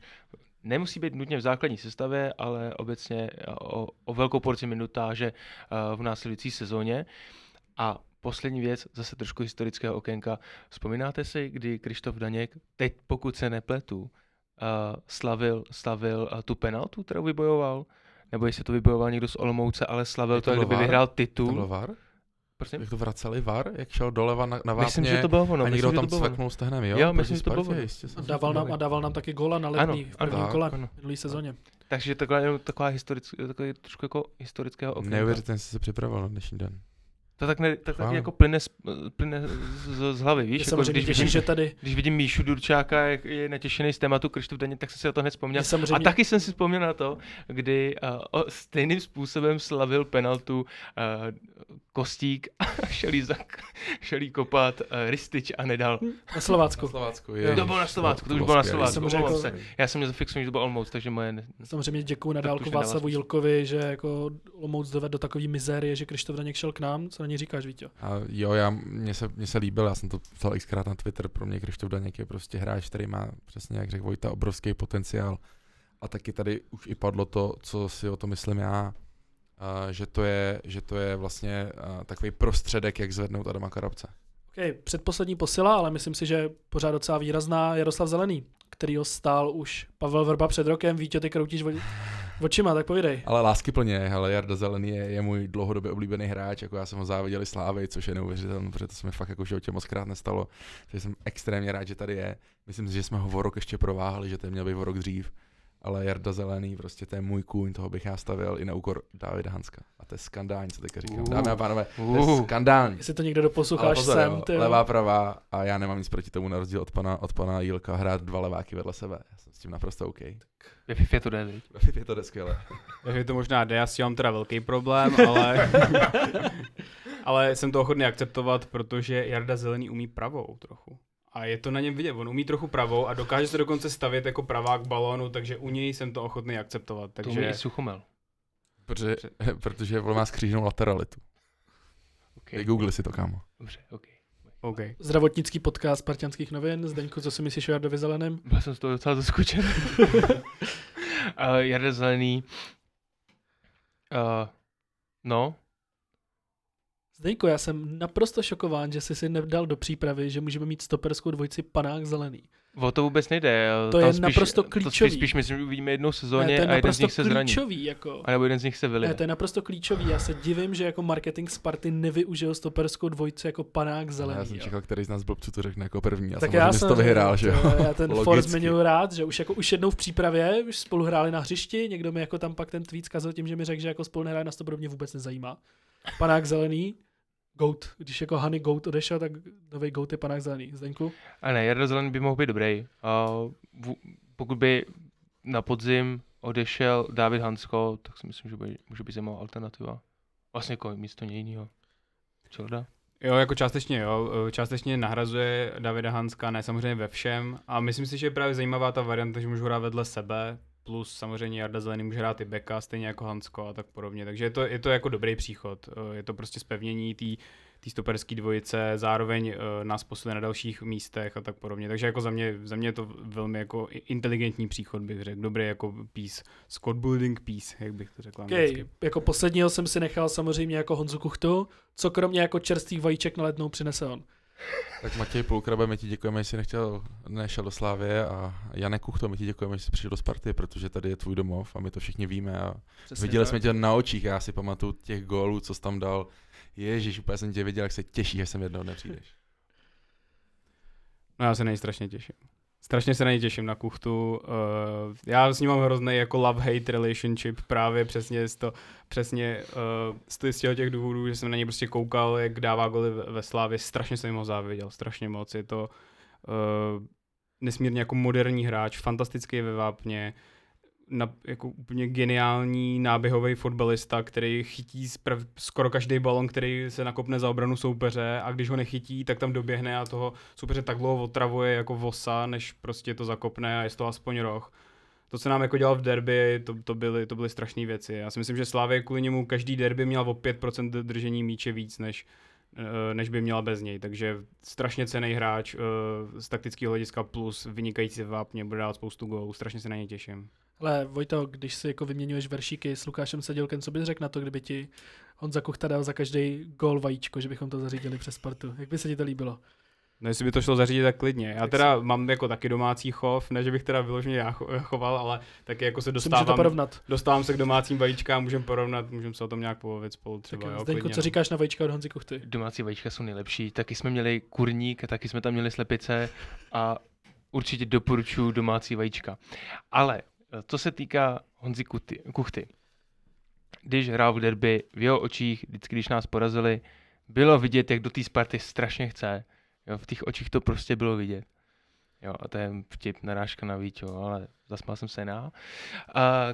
Nemusí být nutně v základní sestavě, ale obecně o velkou porci minutáže v následující sezóně. A Poslední věc, zase trošku historického okénka. Vzpomínáte si, kdy Kryštof Daněk, teď pokud se nepletu, slavil tu penaltu, kterou vybojoval? Nebo jestli to vybojoval někdo z Olomouce, ale slavil to, kdyby vyhrál titul. To bylo VAR? Prosím? Jak to vraceli VAR? Jak šel doleva na vápně, myslím, že to bylo ono. A někdo tam cvaknul stehnem, jo? Myslím, že to bylo ono. A dával nám taky góla na Letný v prvním kole minulý sezóně. Takže taková trošku jako historického okénka. Neuvěřitelně jsi se připravoval na dnešní den. To tak taky jako plyne z hlavy, víš? Jako, když vidím Míšu Durčáka, jak je natěšený z tématu Kryštof Daněk, tak jsem si na to hned vzpomněl. A taky jsem si vzpomněl na to, kdy stejným způsobem slavil penaltu Kostík a šel jí kopat Ristič a nedal. Na Slovácku. To bylo na Slovácku, Já jsem měl zafixovat, že to byl Olmouc, takže moje... Samozřejmě děkuju na dálku Václavu Jílkovi, že jako Olmouc dovedl do takové mizérie, že Kryštof Daněk šel k nám. Co na něj říkáš, Víťo? Jo, mně se líbil, já jsem to psal xkrát na Twitter, pro mě Kryštof Daněk je prostě hráč, který má, přesně jak řekl Vojta, obrovský potenciál. A taky tady už i padlo to, co si o to myslím já, že to je vlastně takový prostředek, jak zvednout Adama Karabce. Okay, předposlední posila, ale myslím si, že pořád docela výrazná, Jaroslav Zelený, kterýho stál už Pavel Vrba před rokem. Víťo, ty kroutíš očima, tak povídej. Ale láskyplně, hele, Jarda Zelený je můj dlouhodobě oblíbený hráč, jako já jsem ho záviděl i Slávy, což je neuvěřitelné, protože to se mi fakt jako v životě mockrát nestalo, takže jsem extrémně rád, že tady je. Myslím si, že jsme ho o rok ještě prováhali, že to měl být o rok dřív, ale Jarda Zelený, prostě to je můj kůň, toho bych já stavěl i na úkor Davida Hanska. A to je skandální, co teďka říkám. Dámy a pánové, to je skandální. Jestli to někdo doposloucháš sem, ty. Levá, pravá, a já nemám nic proti tomu, na rozdíl od pana Jílka, hrát dva leváky vedle sebe. Já jsem s tím naprosto OK. Ve FIFA to jde, viď? Ve FIFA to jde skvěle. Ve FIFA to možná jde, já si mám teda velký problém, ale jsem to ochotný akceptovat, protože Jarda Zelený umí pravou trochu. A je to na něm vidět, on umí trochu pravou a dokáže se dokonce stavět jako pravák k balónu, takže u něj jsem to ochotný akceptovat. Takže... To umí i Suchomel. Protože on má skřížnou lateralitu. Okay. Googli si to, kámo. Dobře, okay. Zdravotnický podcast Partianských novin. Zdeňku, co si myslíš o Jardovi Zeleném? Já jsem z toho docela zaskočen. Jarda Zelený. No... Zdeňko, já jsem naprosto šokován, že jsi si nedal do přípravy, že můžeme mít stoperskou dvojici Panák Zelený. O to vůbec nejde. To je naprosto klíčový. To spíš myslím, že uvidíme jednou sezóně a jeden z nich se zraní. Jako. A nebo jeden z nich se vylije. To je naprosto klíčový. Já se divím, že jako marketing Sparty nevyužil stoperskou dvojici jako Panák Zelený. Já jsem čekal, který z nás blbců to řekne jako první. Já tak samozřejmě jsem to vyhrál, že jo. Já ten for zmiňuji rád, že už jednou v přípravě už spolu hráli na hřišti, někdo mi jako tam pak ten tweet zkazil tím, že mi řekl, že jako spolu nehráli, nás to podobně vůbec nezajímá. Panák Zelený. Goat. Když jako Hany Goat odešel, tak novej Goat je Panák Zelený. Zdeňku? A ne, Jarda Zelený by mohl být dobrý. Pokud by na podzim odešel David Hansko, tak si myslím, že může být zajímavá alternativa. Vlastně jako místo nějnýho. Čelda? Jo, jako částečně jo. Částečně nahrazuje Davida Hanska, ne samozřejmě ve všem. A myslím si, že je právě zajímavá ta varianta, že můžu hrát vedle sebe. Plus samozřejmě Jarda Zelený může hrát i beka, stejně jako Hansko a tak podobně. Takže je to jako dobrý příchod. Je to prostě zpevnění té stoperské dvojice, zároveň nás posiluje na dalších místech a tak podobně. Takže jako za mě je to velmi jako inteligentní příchod, bych řekl. Dobrý jako piece, squad building piece, jak bych to řekl anglicky. Okay. Jako posledního jsem si nechal samozřejmě jako Honzu Kuchtu, co kromě jako čerstvých vajíček na Letnou přinese on. Tak Matěj Pulkrabe, my ti děkujeme, jestli nešel do Slavie, a Janek Kuchto, my ti děkujeme, jestli přišel do Sparty, protože tady je tvůj domov a my to všichni víme a přesně viděli tak. Jsme tě na očích, já si pamatuju těch gólů, co jsi tam dal. Ježíš, úplně jsem tě viděl, jak se těší, že sem jednou nepřijdeš. No já se na něj strašně těším. Strašně se na něj těším, na Kuchtu. Já s ním mám hrozný jako love-hate relationship právě přesně z těch důvodů, že jsem na něj prostě koukal, jak dává goly ve Slavii. Strašně jsem ho záviděl, strašně moc. Je to nesmírně jako moderní hráč, fantastický ve vápně, jako úplně geniální náběhový fotbalista, který chytí skoro každý balon, který se nakopne za obranu soupeře, a když ho nechytí, tak tam doběhne a toho soupeře tak dlouho otravuje jako vosa, než prostě to zakopne a je z toho aspoň roh. To, co nám jako dělal v derby, to byly strašné věci. Já si myslím, že Slavie kvůli němu každý derby měl o 5% držení míče víc, než by měla bez něj. Takže strašně cenný hráč z taktického hlediska, plus vynikající vápně, bude dát spoustu gólů. Strašně se na něj těším. Ale Vojto, když si jako vyměňuješ veršíky s Lukášem Sadílkem, co bys řekl na to, kdyby ti Honza Kuchta dal za každý gól vajíčko, že bychom to zařídili přes Spartu. Jak by se ti to líbilo? No, jestli by to šlo zařídit, tak klidně. Já teda mám jako taky domácí chov, ne že bych teda vyloženě já choval, ale taky jako se dostávám se k domácím vajíčkám, můžeme porovnat, můžeme se o tom nějak pobavit spolu třeba. Jo, Zdeňku, co říkáš na vajíčka od Honzy Kuchty? Domácí vajíčka jsou nejlepší, taky jsme měli kurník, taky jsme tam měli slepice a určitě doporučuji domácí vajíčka. Ale co se týká Honzy Kuchty, když hrál v derby, v jeho očích, vždycky, když nás porazili, bylo vidět, jak do té Sparty strašně chce. Jo, v těch očích to prostě bylo vidět. Jo, a to je vtip, narážka navíc, jo, ale zasmál jsem se jiná.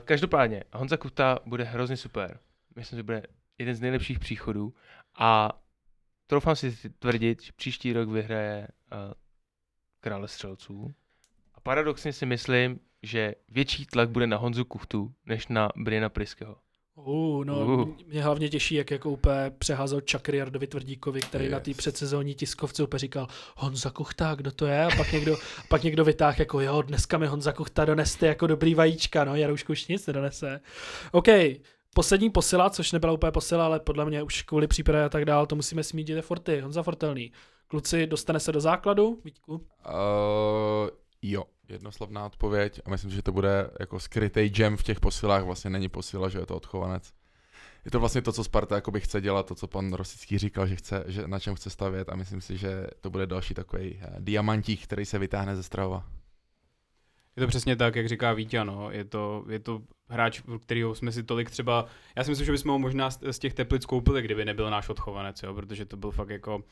Každopádně, Honza Kuchta bude hrozně super. Myslím, že bude jeden z nejlepších příchodů. A troufám si tvrdit, že příští rok vyhraje Krále střelců. A paradoxně si myslím, že větší tlak bude na Honzu Kuchtu, než na Briana Priskeho. Mě hlavně těší, jak jako úplně přeházel čakry Jardovi Tvrdíkovi, který na té předsezónní tiskovce úplně říkal Honza Kuchta, kdo to je? A pak někdo vytáhl jako jo, dneska mi Honza Kuchta doneste jako dobrý vajíčka, no Jaroušku už nic nedonese. OK, poslední posila, což nebyla úplně posila, ale podle mě už kvůli přípravě a tak dál, to musíme smítit Forty, Honza Fortelný. Kluci, dostane se do základu, Vítku? Jo. Jednoslovná odpověď a myslím, že to bude jako skrytej gem v těch posilách, vlastně není posila, že je to odchovanec. Je to vlastně to, co Sparta jakoby chce dělat, to, co pan Rosický říkal, že chce, že na čem chce stavět a myslím si, že to bude další takový diamantík, který se vytáhne ze Strahova. Je to přesně tak, jak říká Víťa, no. Je to hráč, kterýho jsme si tolik třeba, já si myslím, že bychom ho možná z těch Teplic koupili, kdyby nebyl náš odchovanec, jo, protože to byl fakt jako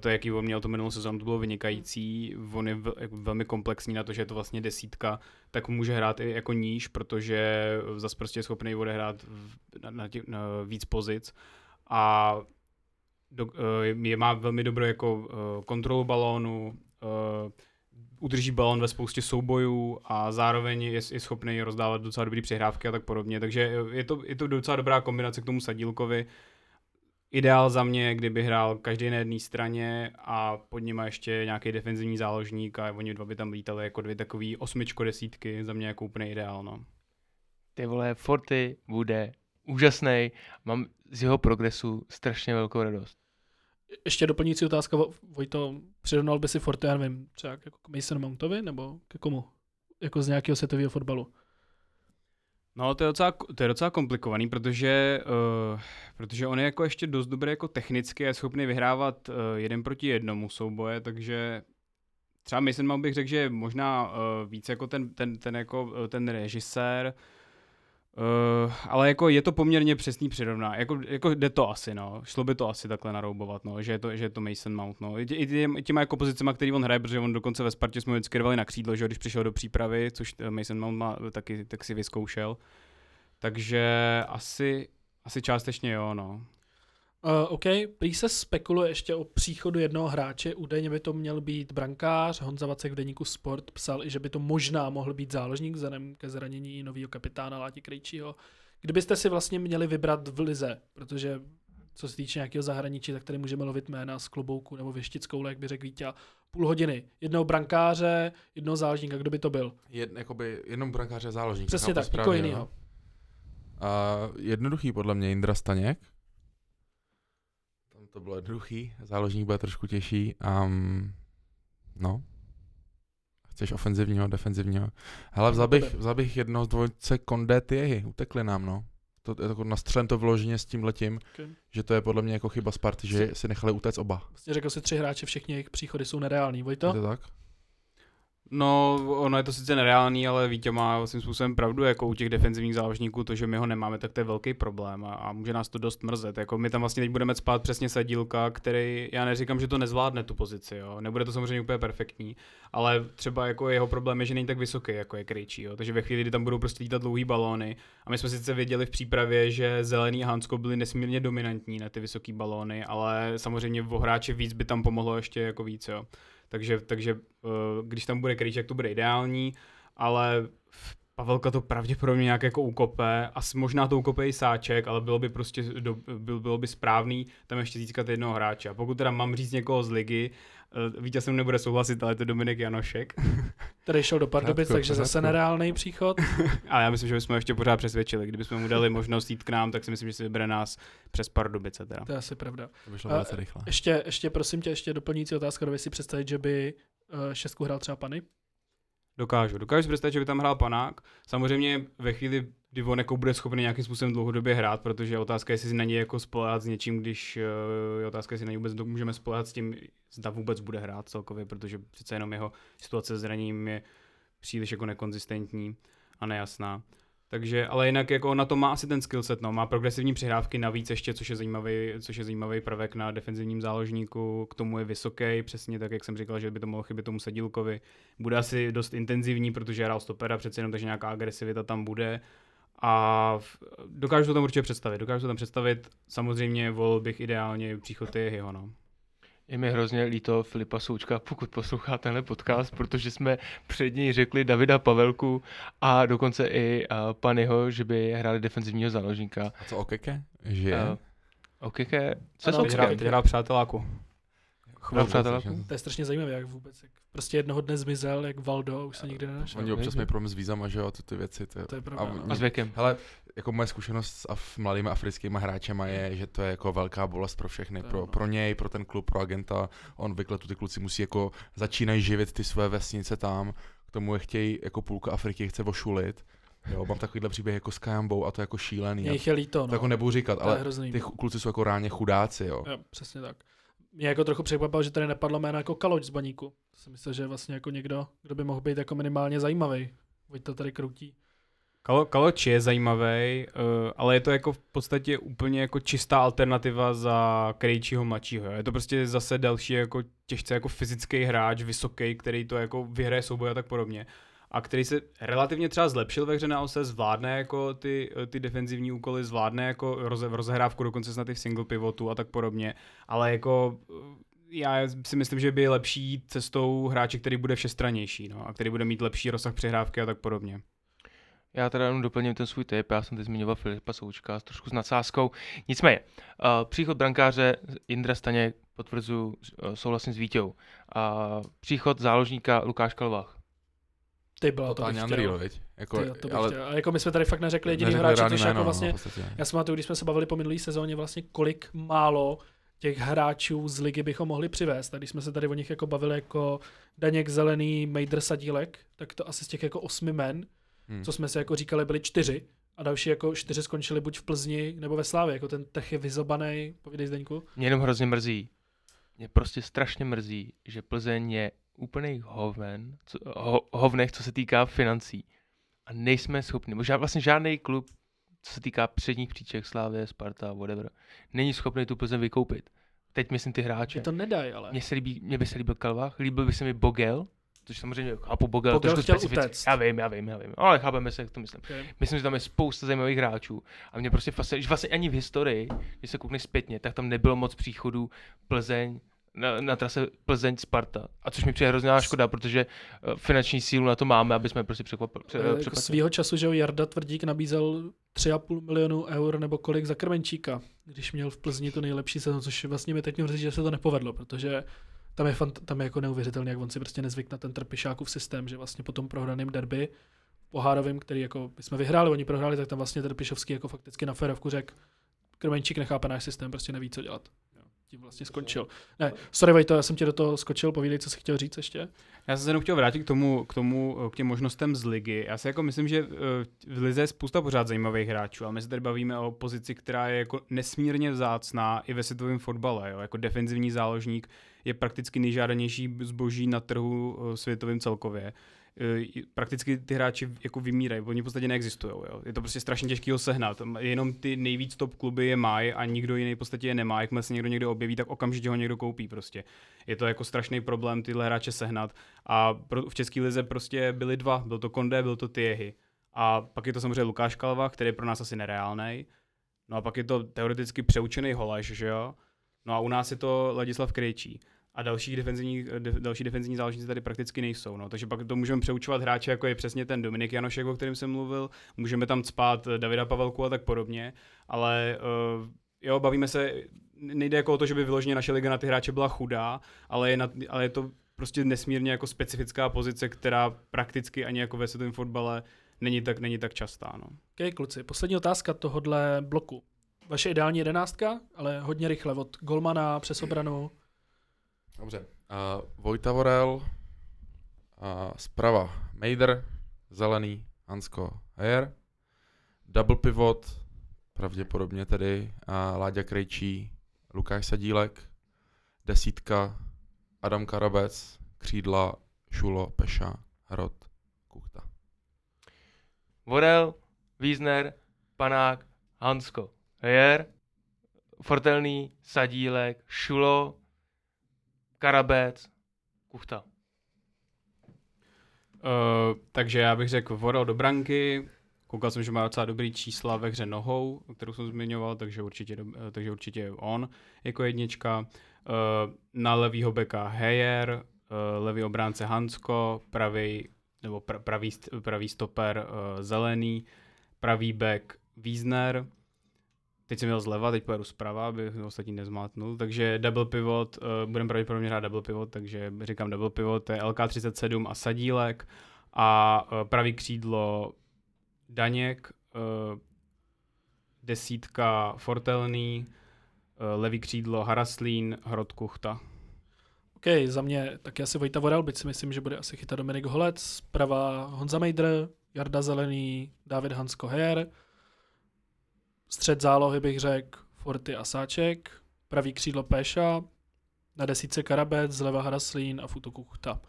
to, jaký on měl to minulou sezónu, to bylo vynikající, on je velmi komplexní na to, že je to vlastně desítka, tak může hrát i jako níž, protože zase prostě je schopný odehrát na víc pozic a má velmi dobrou jako kontrolu balónu, udrží balon ve spoustě soubojů a zároveň je schopný rozdávat docela dobrý přihrávky a tak podobně. Takže je to docela dobrá kombinace k tomu Sadílkovi. Ideál za mě, kdyby hrál každý na jedné straně a pod nima ještě nějaký defenzivní záložník a oni dva by tam lítali jako dvě takový osmičko desítky, za mě jako úplně ideál. No. Ty vole, Forty bude úžasnej, mám z jeho progresu strašně velkou radost. Ještě doplňující otázka, Vojto, přirovnal by si Forty, já nevím, třeba jako k Mason Mountovi, nebo ke komu? Jako z nějakého světového fotbalu? No, to je docela komplikovaný, protože on je jako ještě dost dobrý jako technicky a je schopný vyhrávat jeden proti jednomu souboje, takže třeba Mason Mount bych řekl, že možná víc jako ten režisér, ale jako je to poměrně přesný přirovná, jako jde to asi, no, šlo by to asi takhle naroubovat, no, že je to Mason Mount, no, i těma jako pozicema, který on hraje, protože on dokonce ve Spartě jsme vždycky rvali na křídlo, že když přišel do přípravy, což Mason Mount má taky, tak si vyzkoušel, takže asi částečně jo, no. OK, prý se spekuluje ještě o příchodu jednoho hráče, údajně by to měl být brankář, Honza Vacek v deníku Sport psal i, že by to možná mohl být záložník vzhledem ke zranění nového kapitána Láti Krejčího. Kdybyste si vlastně měli vybrat v lize, protože co se týče nějakého zahraničí, tak tady můžeme lovit jména z klobouku nebo věštickou, jak by řekl Víťa, půl hodiny. Jednoho brankáře, jednoho záložníka, kdo by to byl? Jenom brankáře záložník. Přesně tak, jako jinýho. Jednoduchý podle mě Indra Staněk. To bylo druhý, záložník bude trošku těžší. No. Chceš ofenzivního, defenzivního. Hele, vzal bych jedno z dvojce Kondé Tyéhy, utekli nám, no. To nastřelím to vloženě s tímhletím, okay. Že to je podle mě jako chyba Sparty, že si nechali utéct oba. Vlastně řekl si 3 hráče, všichni jejich příchody jsou nereální, Vojto? Je to tak? No, ono je to sice nereální, ale Víťa má svým způsobem pravdu, jako u těch defenzivních záložníků, to, že my ho nemáme, tak to je velký problém a může nás to dost mrzet. Jako my tam vlastně teď budeme spát přesně Sadílka, který, já neříkám, že to nezvládne tu pozici, jo. Nebude to samozřejmě úplně perfektní, ale třeba jako jeho problém je, že není tak vysoký, jako je Krejčí, jo. Takže ve chvíli, kdy tam budou prostě lítat dlouhý balóny a my jsme sice věděli v přípravě, že Zelený a Hansko byli nesmírně dominantní na ty vysoký balóny, ale samozřejmě o hráče víc by tam pomohlo ještě jako víc, jo. Takže když tam bude Krejček, to bude ideální, ale Pavelka to pravděpodobně nějak jako ukope, asi možná to ukope i Sáček, ale bylo by prostě bylo by správný tam ještě získat jednoho hráče. A pokud teda mám říct někoho z ligy, vítěz jsem nebude souhlasit, ale to je Dominik Janošek. Tady šel do Pardubic, takže zase nereálný příchod. Ale já myslím, že bychom ještě pořád přesvědčili. Kdybychom mu dali možnost jít k nám, tak si myslím, že si vybere nás přes Pardubice. Teda. To je asi pravda. To by šlo velice rychle. Ještě prosím tě, ještě doplňující otázka, dovedeš si představit, že by šestku hrál třeba Panny? Dokážu si představit, že by tam hrál Panák. Samozřejmě ve chvíli, kdy on jako bude schopný nějakým způsobem dlouhodobě hrát, protože otázka je, jestli na něj jako spoléhat s něčím, když je otázka, jestli na něj vůbec můžeme spoléhat s tím, zda vůbec bude hrát celkově, protože přece jenom jeho situace s zraněním je příliš jako nekonzistentní a nejasná. Takže, ale jinak jako na to má asi ten skillset, no, má progresivní přihrávky navíc ještě, což je zajímavý prvek na defenzivním záložníku, k tomu je vysoký, přesně tak, jak jsem říkal, že by to mohlo chybět tomu Sadílkovi. Bude asi dost intenzivní, protože hrál stopera přece jenom, takže nějaká agresivita tam bude a dokážu to tam určitě představit, samozřejmě volil bych ideálně příchod jeho, no. Je mi hrozně líto Filipa Součka, pokud poslouchá tenhle podcast, protože jsme před něj řekli Davida Pavelku a dokonce i Panyho, že by hráli defenzivního záložníka. A co Okeke? Okeke? Co je Okeke? Vyhrál přáteláku. To je strašně zajímavé, jak vůbec. Jak prostě jednoho dne zmizel, jak Valdo, už se nikdy nenašel. Oni občas mají problém s vízama, že jo, ty věci. To je problém. A s věkem. Hele, jako moje zkušenost s mladými africkými hráčema je, že to je jako velká bolest pro všechny. Pro něj, pro ten klub, pro agenta. On vykletu, ty kluci musí jako začínají živit ty své vesnice tam. K tomu je chtějí, jako půlka Afriky chce ošulit. Jo, mám takovýhle příběh jako s Kajambou a to je jako šílený. Jejich je líto, no. To jako nebudu říkat, ale ty kluci jsou jako reálně chudáci, jo. Jo, přesně tak. Mě jako trochu překvapilo, že tady nepadlo jméno jako Kaloč z Baníku. To jsem myslel, že je vlastně jako někdo, kdo by mohl být jako minimálně zajímavý. Vojta tady kroutí. Kaloč je zajímavý, ale je to jako v podstatě úplně jako čistá alternativa za Krejčího mladšího. Je to prostě zase další jako těžce jako fyzický hráč, vysoký, který to jako vyhraje souboj a tak podobně. A který se relativně třeba zlepšil ve hře na ose, zvládne jako ty defenzivní úkoly, zvládne jako rozehrávku, dokonce snad i v single pivotu a tak podobně, ale jako já si myslím, že by je lepší jít cestou hráče, který bude všestrannější, no, a který bude mít lepší rozsah přihrávky a tak podobně. Já teda jenom doplním ten svůj tip, já jsem teď zmiňoval Filipa Součka s trošku s nadsázkou. Nicméně, příchod brankáře Indra Staněk potvrzuju, souhlasím s Vítěou. Příchod záložníka Lukáš Kalvach. Ty byla to Andreo, veď. Jako, ale jako my jsme tady fakt neřekli jediný hráč, což je jako vlastně já jsem když jsme se bavili po minulý sezóně vlastně kolik málo těch hráčů z ligy bychom mohli přivést. A když jsme se tady o nich jako bavili jako Daněk, Zelený, Mejdr, Sadílek, tak to asi z těch jako 8 men, co jsme si jako říkali, byli 4 a další jako 4 skončili buď v Plzni nebo ve Slavii, jako ten Tech je vyzobaný, povídej Zdeňku. Mě jenom hrozně mrzí. Mě prostě strašně mrzí, že Plzeň je úplnej hovnech, co se týká financí. A nejsme schopni, možná vlastně žádný klub, co se týká předních příček, Slavie, Sparta, whatever, není schopný tu Plzeň vykoupit. Teď myslím ty hráče. Mě to nedají, ale. Mně by se líbil Kalvach, líbil by se mi Bogel, což samozřejmě chápu Bogel trošku specificky. Já vím, ale chápeme se, jak to myslím. Okay. Myslím, že tam je spousta zajímavých hráčů a mě prostě fascinuje, že vlastně ani v historii, když se koukneš zpětně, tak tam nebylo moc příchodů Plzeň, na trase Plzeň Sparta. A což mi přijde hrozná škoda, protože finanční sílu na to máme, aby jsme prostě překvapili. Svýho času, že Jarda Tvrdík nabízel 3,5 milionu eur nebo kolik za Krmenčíka, když měl v Plzni tu nejlepší sezon, což vlastně mi teď říct, že se to nepovedlo, protože tam je jako neuvěřitelný, jak on si prostě nezvyk na ten Trpišákův systém, že vlastně po tom prohraném derby pohárovým, který jako my jsme vyhráli, oni prohráli, tak tam vlastně Trpišovský jako fakticky na férovku řekl, Krmenčík nechápe náš systém, prostě neví, co dělat. Vlastně skončil. Ne, sorry Vojto, já jsem tě do toho skočil, povídej, co jsi chtěl říct ještě. Já jsem se jenom chtěl vrátit k těm možnostem z ligy. Já si jako myslím, že v lize je spousta pořád zajímavých hráčů, ale my se tady bavíme o pozici, která je jako nesmírně vzácná i ve světovém fotbale. Jo? Jako defenzivní záložník je prakticky nejžádanější zboží na trhu světovým celkově. Prakticky ty hráči jako vymírají, oni v podstatě neexistujou. Jo? Je to prostě strašně těžký ho sehnat. Jenom ty nejvíc top kluby je mají a nikdo jiný v podstatě je nemá. Jakmile se někdo někde objeví, tak okamžitě ho někdo koupí prostě. Je to jako strašný problém tyhle hráče sehnat. A v české lize prostě byli dva. Byl to Kondé, byl to Tyjehy. A pak je to samozřejmě Lukáš Kalvach, který je pro nás asi nereálnej. No a pak je to teoreticky přeučený Holeš, že jo? No a u nás je to Ladislav Krejčí. A další defenzivní záležitosti tady prakticky nejsou. No. Takže pak to můžeme přeučovat hráče, jako je přesně ten Dominik Janošek, o kterém jsem mluvil. Můžeme tam cpát Davida Pavelku a tak podobně. Ale jo, bavíme se, nejde jako o to, že by vyloženě naše liga na ty hráče byla chudá, ale je to prostě nesmírně jako specifická pozice, která prakticky ani jako ve světovém fotbale není tak častá. No. Ok, kluci, poslední otázka tohodle bloku. Vaše ideální jedenáctka, ale hodně rychle, od golmana přes obranu. Dobře. Vojta Vorel, zprava Mejdr, Zelený, Hansko, Heyer, double pivot, pravděpodobně tedy Láďa Krejčí, Lukáš Sadílek, desítka, Adam Karabec, křídla, Šulo, Peša, Hrot, Kuchta. Vorel, Wiesner, Panák, Hansko, Heyer, Fortelný, Sadílek, Šulo, Karabec, Kuchta. Takže já bych řekl Vorel do branky. Koukal jsem, že má docela dobrý čísla ve hře nohou, kterou jsem zmiňoval, takže určitě on jako jednička. Na levýho beka Heyer, levý obránce Hansko, pravý stoper Zelený, pravý bek Wiesner. Teď jsem jel zleva, teď pojedu zprava, aby ho ostatní nezmátnul. Takže double pivot, budeme pravděpodobně hrát double pivot, takže říkám double pivot, to je LK37 a Sadílek. A pravý křídlo Daněk, desítka Fortelný, levý křídlo Haraslín, Hrot, Kuchta. Ok, za mě taky asi Vojta Vorel, byť si myslím, že bude asi chytat Dominik Holec. Zprava Honza Mejdr, Jarda Zelený, David Hansko, Heyer. Střed zálohy bych řekl Forty a Sáček, pravý křídlo Péša, na desíce Karabec, zleva Haraslín a v útoku Kuchta.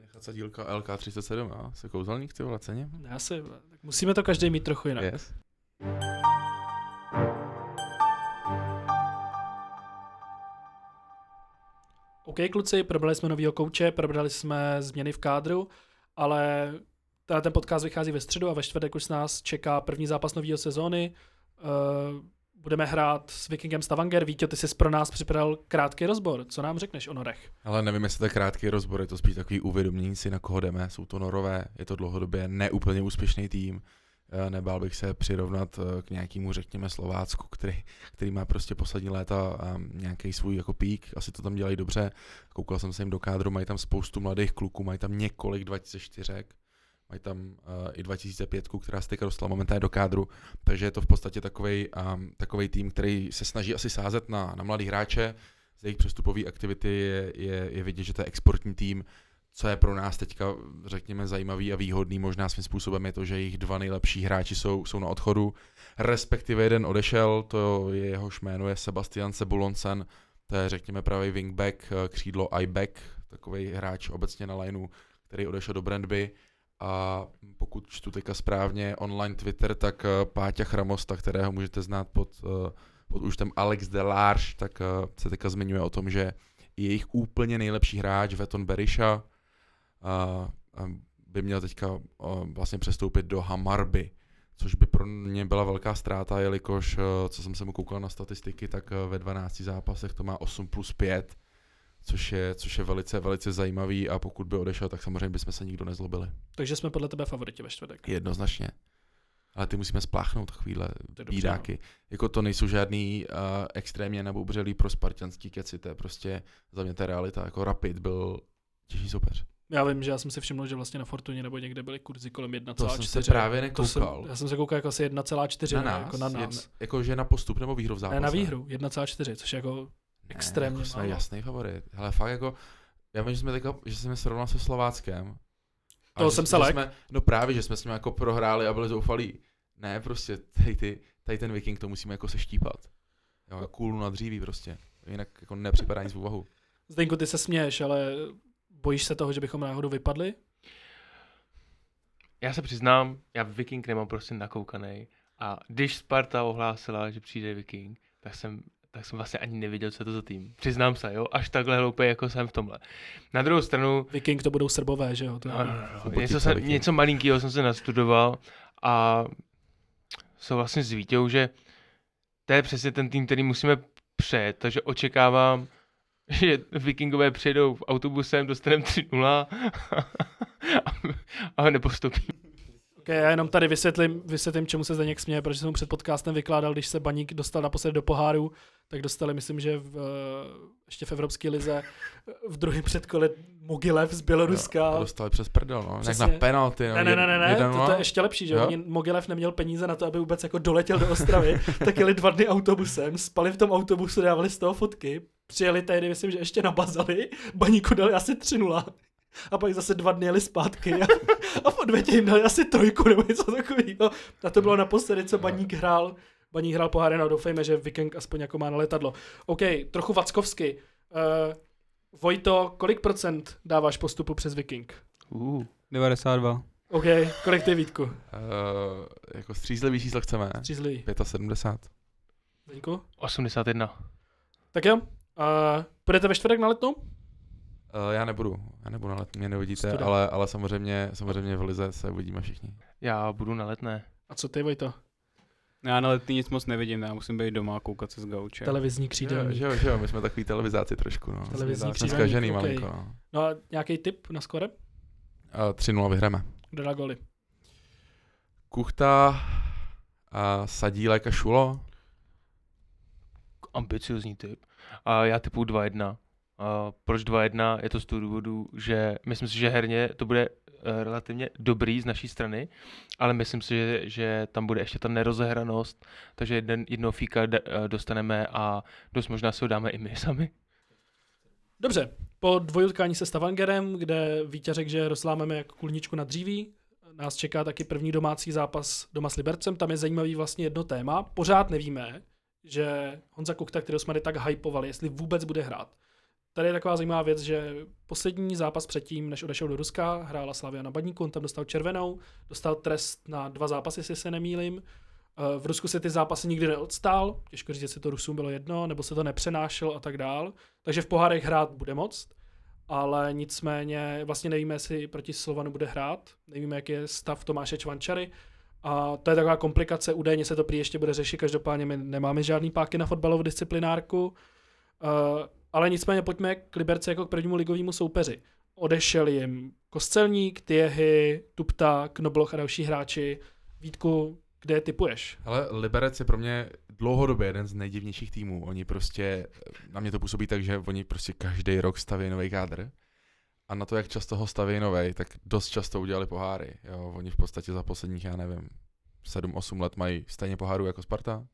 Nechat Sadílka LK37 a se kouzelník, ty vole, cením? Já si, tak musíme to každý mít trochu jinak. Yes. OK, kluci, probrali jsme novýho kouče, probrali jsme změny v kádru, ale ten podcast vychází ve středu a ve čtvrtek už nás čeká první zápas novýho sezóny. Budeme hrát s Vikingem Stavanger. Víťo, ty jsi pro nás připravil krátký rozbor. Co nám řekneš o norech? Ale nevím, jestli to je krátký rozbor, je to spíš takový uvědomění si, na koho jdeme. Jsou to norové, je to dlouhodobě neúplně úspěšný tým. Nebál bych se přirovnat k nějakému, řekněme, Slovácku, který má prostě poslední léta nějaký svůj jako pík. Asi to tam dělají dobře. Koukal jsem se jim do kádru, mají tam spoustu mladých kluků, mají tam několik 24. Mají tam i 2005, která se teď dostala momentálně do kádru, takže je to v podstatě takovej tým, který se snaží asi sázet na mladý hráče. Z jejich přestupové aktivity je vidět, že to je exportní tým, co je pro nás teďka, řekněme, zajímavý a výhodný možná svým způsobem je to, že jejich dva nejlepší hráči jsou na odchodu, respektive jeden odešel, to je jehož jméno je Sebastian Sebulonsen, to je, řekněme, pravý wingback, křídlo I-back, takovej hráč obecně na lineu, který odešel do Brandby. A pokud čtu teďka správně online Twitter, tak Páťa Chramosta, kterého můžete znát pod účtem Alex Delarge, tak se teďka zmiňuje o tom, že jejich úplně nejlepší hráč Veton Berisha by měl teďka vlastně přestoupit do Hamarby, což by pro mě byla velká ztráta, jelikož, co jsem se mu koukal na statistiky, tak ve 12 zápasech to má 8+5, což je velice, velice zajímavý a pokud by odešel, tak samozřejmě bychom se nikdo nezlobili. Takže jsme podle tebe favoriti ve čtvrtek. Jednoznačně. Ale ty musíme spláchnout takovýhle bídáky. Dobře, no. Jako to nejsou žádný extrémně naboubřelý pro spartanský keci, to je prostě za mě ta realita. Jako Rapid byl těžší soupeř. Já vím, že já jsem si všiml, že vlastně na Fortuně nebo někde byly kurzy kolem 1,4. To jsem se právě nekoukal. Já jsem se koukal jako asi 1,4 na nás. Jako na nás. Jakože na postup nebo výhru v zápase. Ne, na výhru, 1,4, což jako extrémně jako jsme jasný favorit. Hele, fakt jako, já vím, že jsme srovnal se Slováckem. To jsem se lek. No právě, že jsme s ním jako prohráli a byli zoufalí. Ne, prostě tady ten Viking to musíme jako seštípat. Jo, kůlu na dříví prostě. Jinak jako nepřipadá nic v úvahu. Zdeňku, ty se směješ, ale bojíš se toho, že bychom náhodou vypadli? Já se přiznám, já Viking nemám prostě nakoukanej. A když Sparta ohlásila, že přijde Viking, tak jsem vlastně ani nevěděl, co je to za tým. Přiznám se, jo, až takhle hloupý, jako jsem v tomhle. Na druhou stranu... Viking to budou Srbové, že jo? To no. Něco malinkýho jsem se nastudoval a souhlasím s Vítěou, že to je přesně ten tým, který musíme přejet, takže očekávám, že Vikingové přijedou autobusem, dostaneme 3-0 a nepostupíme. Okay, já jenom tady vysvětlím, čemu se Zdeněk směje, protože jsem mu před podcastem vykládal, když se Baník dostal naposled do poháru, tak dostali, myslím, že ještě v Evropské lize v druhém předkole Mogilev z Běloruska. Dostali přes prdel, no. Přesně. Jak na penalty. No. Ne, to je ještě lepší, že jo? Mogilev neměl peníze na to, aby vůbec jako doletěl do Ostravy, tak jeli 2 dny autobusem, spali v tom autobusu, dávali z toho fotky, přijeli tehdy, myslím, že ještě nabazali, Baníku dali asi 3-0. A pak zase 2 dny jeli zpátky a v odvětě jim dali asi 3 nebo něco takového. A to bylo naposledy, co Baník hrál pohár, no doufejme, že Viking aspoň jako má na letadlo. OK, trochu vackovsky. Vojto, kolik procent dáváš postupu přes Viking? 92. OK, kolik ty, Vítku? Jako střízlivý číslo chceme. Střízlivý. 75. Zdeňku? 81. Tak jo, půjdete ve čtvrtek na Letnou? Já nebudu na Letné, mě neuvidíte, ale samozřejmě v lize se uvidíme všichni. Já budu na Letné. A co ty, Vojto? Já na Letný nic moc nevidím, já musím být doma a koukat se z gauče. Televizní křídelník. Jo, my jsme takový televizáci trošku, no. Televizní křídelník, okay. No a nějaký tip na skóre? 3-0 vyhráme. Kdo dá góly? Kuchta, Sadílek a Šulo. Ambiciozní tip. A já tipuju 2-1. Proč 2-1? Je to z toho důvodu, že myslím si, že herně to bude relativně dobrý z naší strany, ale myslím si, že tam bude ještě ta nerozehranost, takže jednoho fíka dostaneme a dost možná si ho dáme i my sami. Dobře, po dvojutkání se Stavangerem, kde Vítěz řekl, že rozlámeme jako kulničku na dříví, nás čeká taky první domácí zápas doma s Libercem, tam je zajímavý vlastně jedno téma, pořád nevíme, že Honza Kuchta, kterého jsme tady tak hypovali, jestli vůbec bude hrát. Tady je taková zajímavá věc, že poslední zápas předtím, než odešel do Ruska, hrála Slavia na Baníku, on tam dostal červenou, dostal trest na 2 zápasy, jestli se nemýlim. V Rusku se ty zápasy nikdy neodstál, těžko říct, jestli to Rusům bylo jedno, nebo se to nepřenášel a tak dál. Takže v pohárech hrát bude moc, ale nicméně vlastně nevíme, jestli proti Slovanu bude hrát, nevíme, jaký je stav Tomáše Čvančary. A to je taková komplikace, údajně se to prý ještě bude řešit, každopádně my nemáme žádný páky na fotbalovou disciplinárku. Ale nicméně pojďme k Liberci jako k prvnímu ligovému soupeři. Odešel jim Kostelník, Tiehy, Tupta, Knobloch a další hráči. Vítku, kde je tipuješ? Ale Liberec je pro mě dlouhodobě jeden z nejdivnějších týmů. Oni prostě, na mě to působí tak, že oni prostě každý rok staví nový kádr. A na to, jak často ho staví novej, tak dost často udělali poháry. Jo, oni v podstatě za posledních, 7-8 let mají stejně poháru jako Sparta.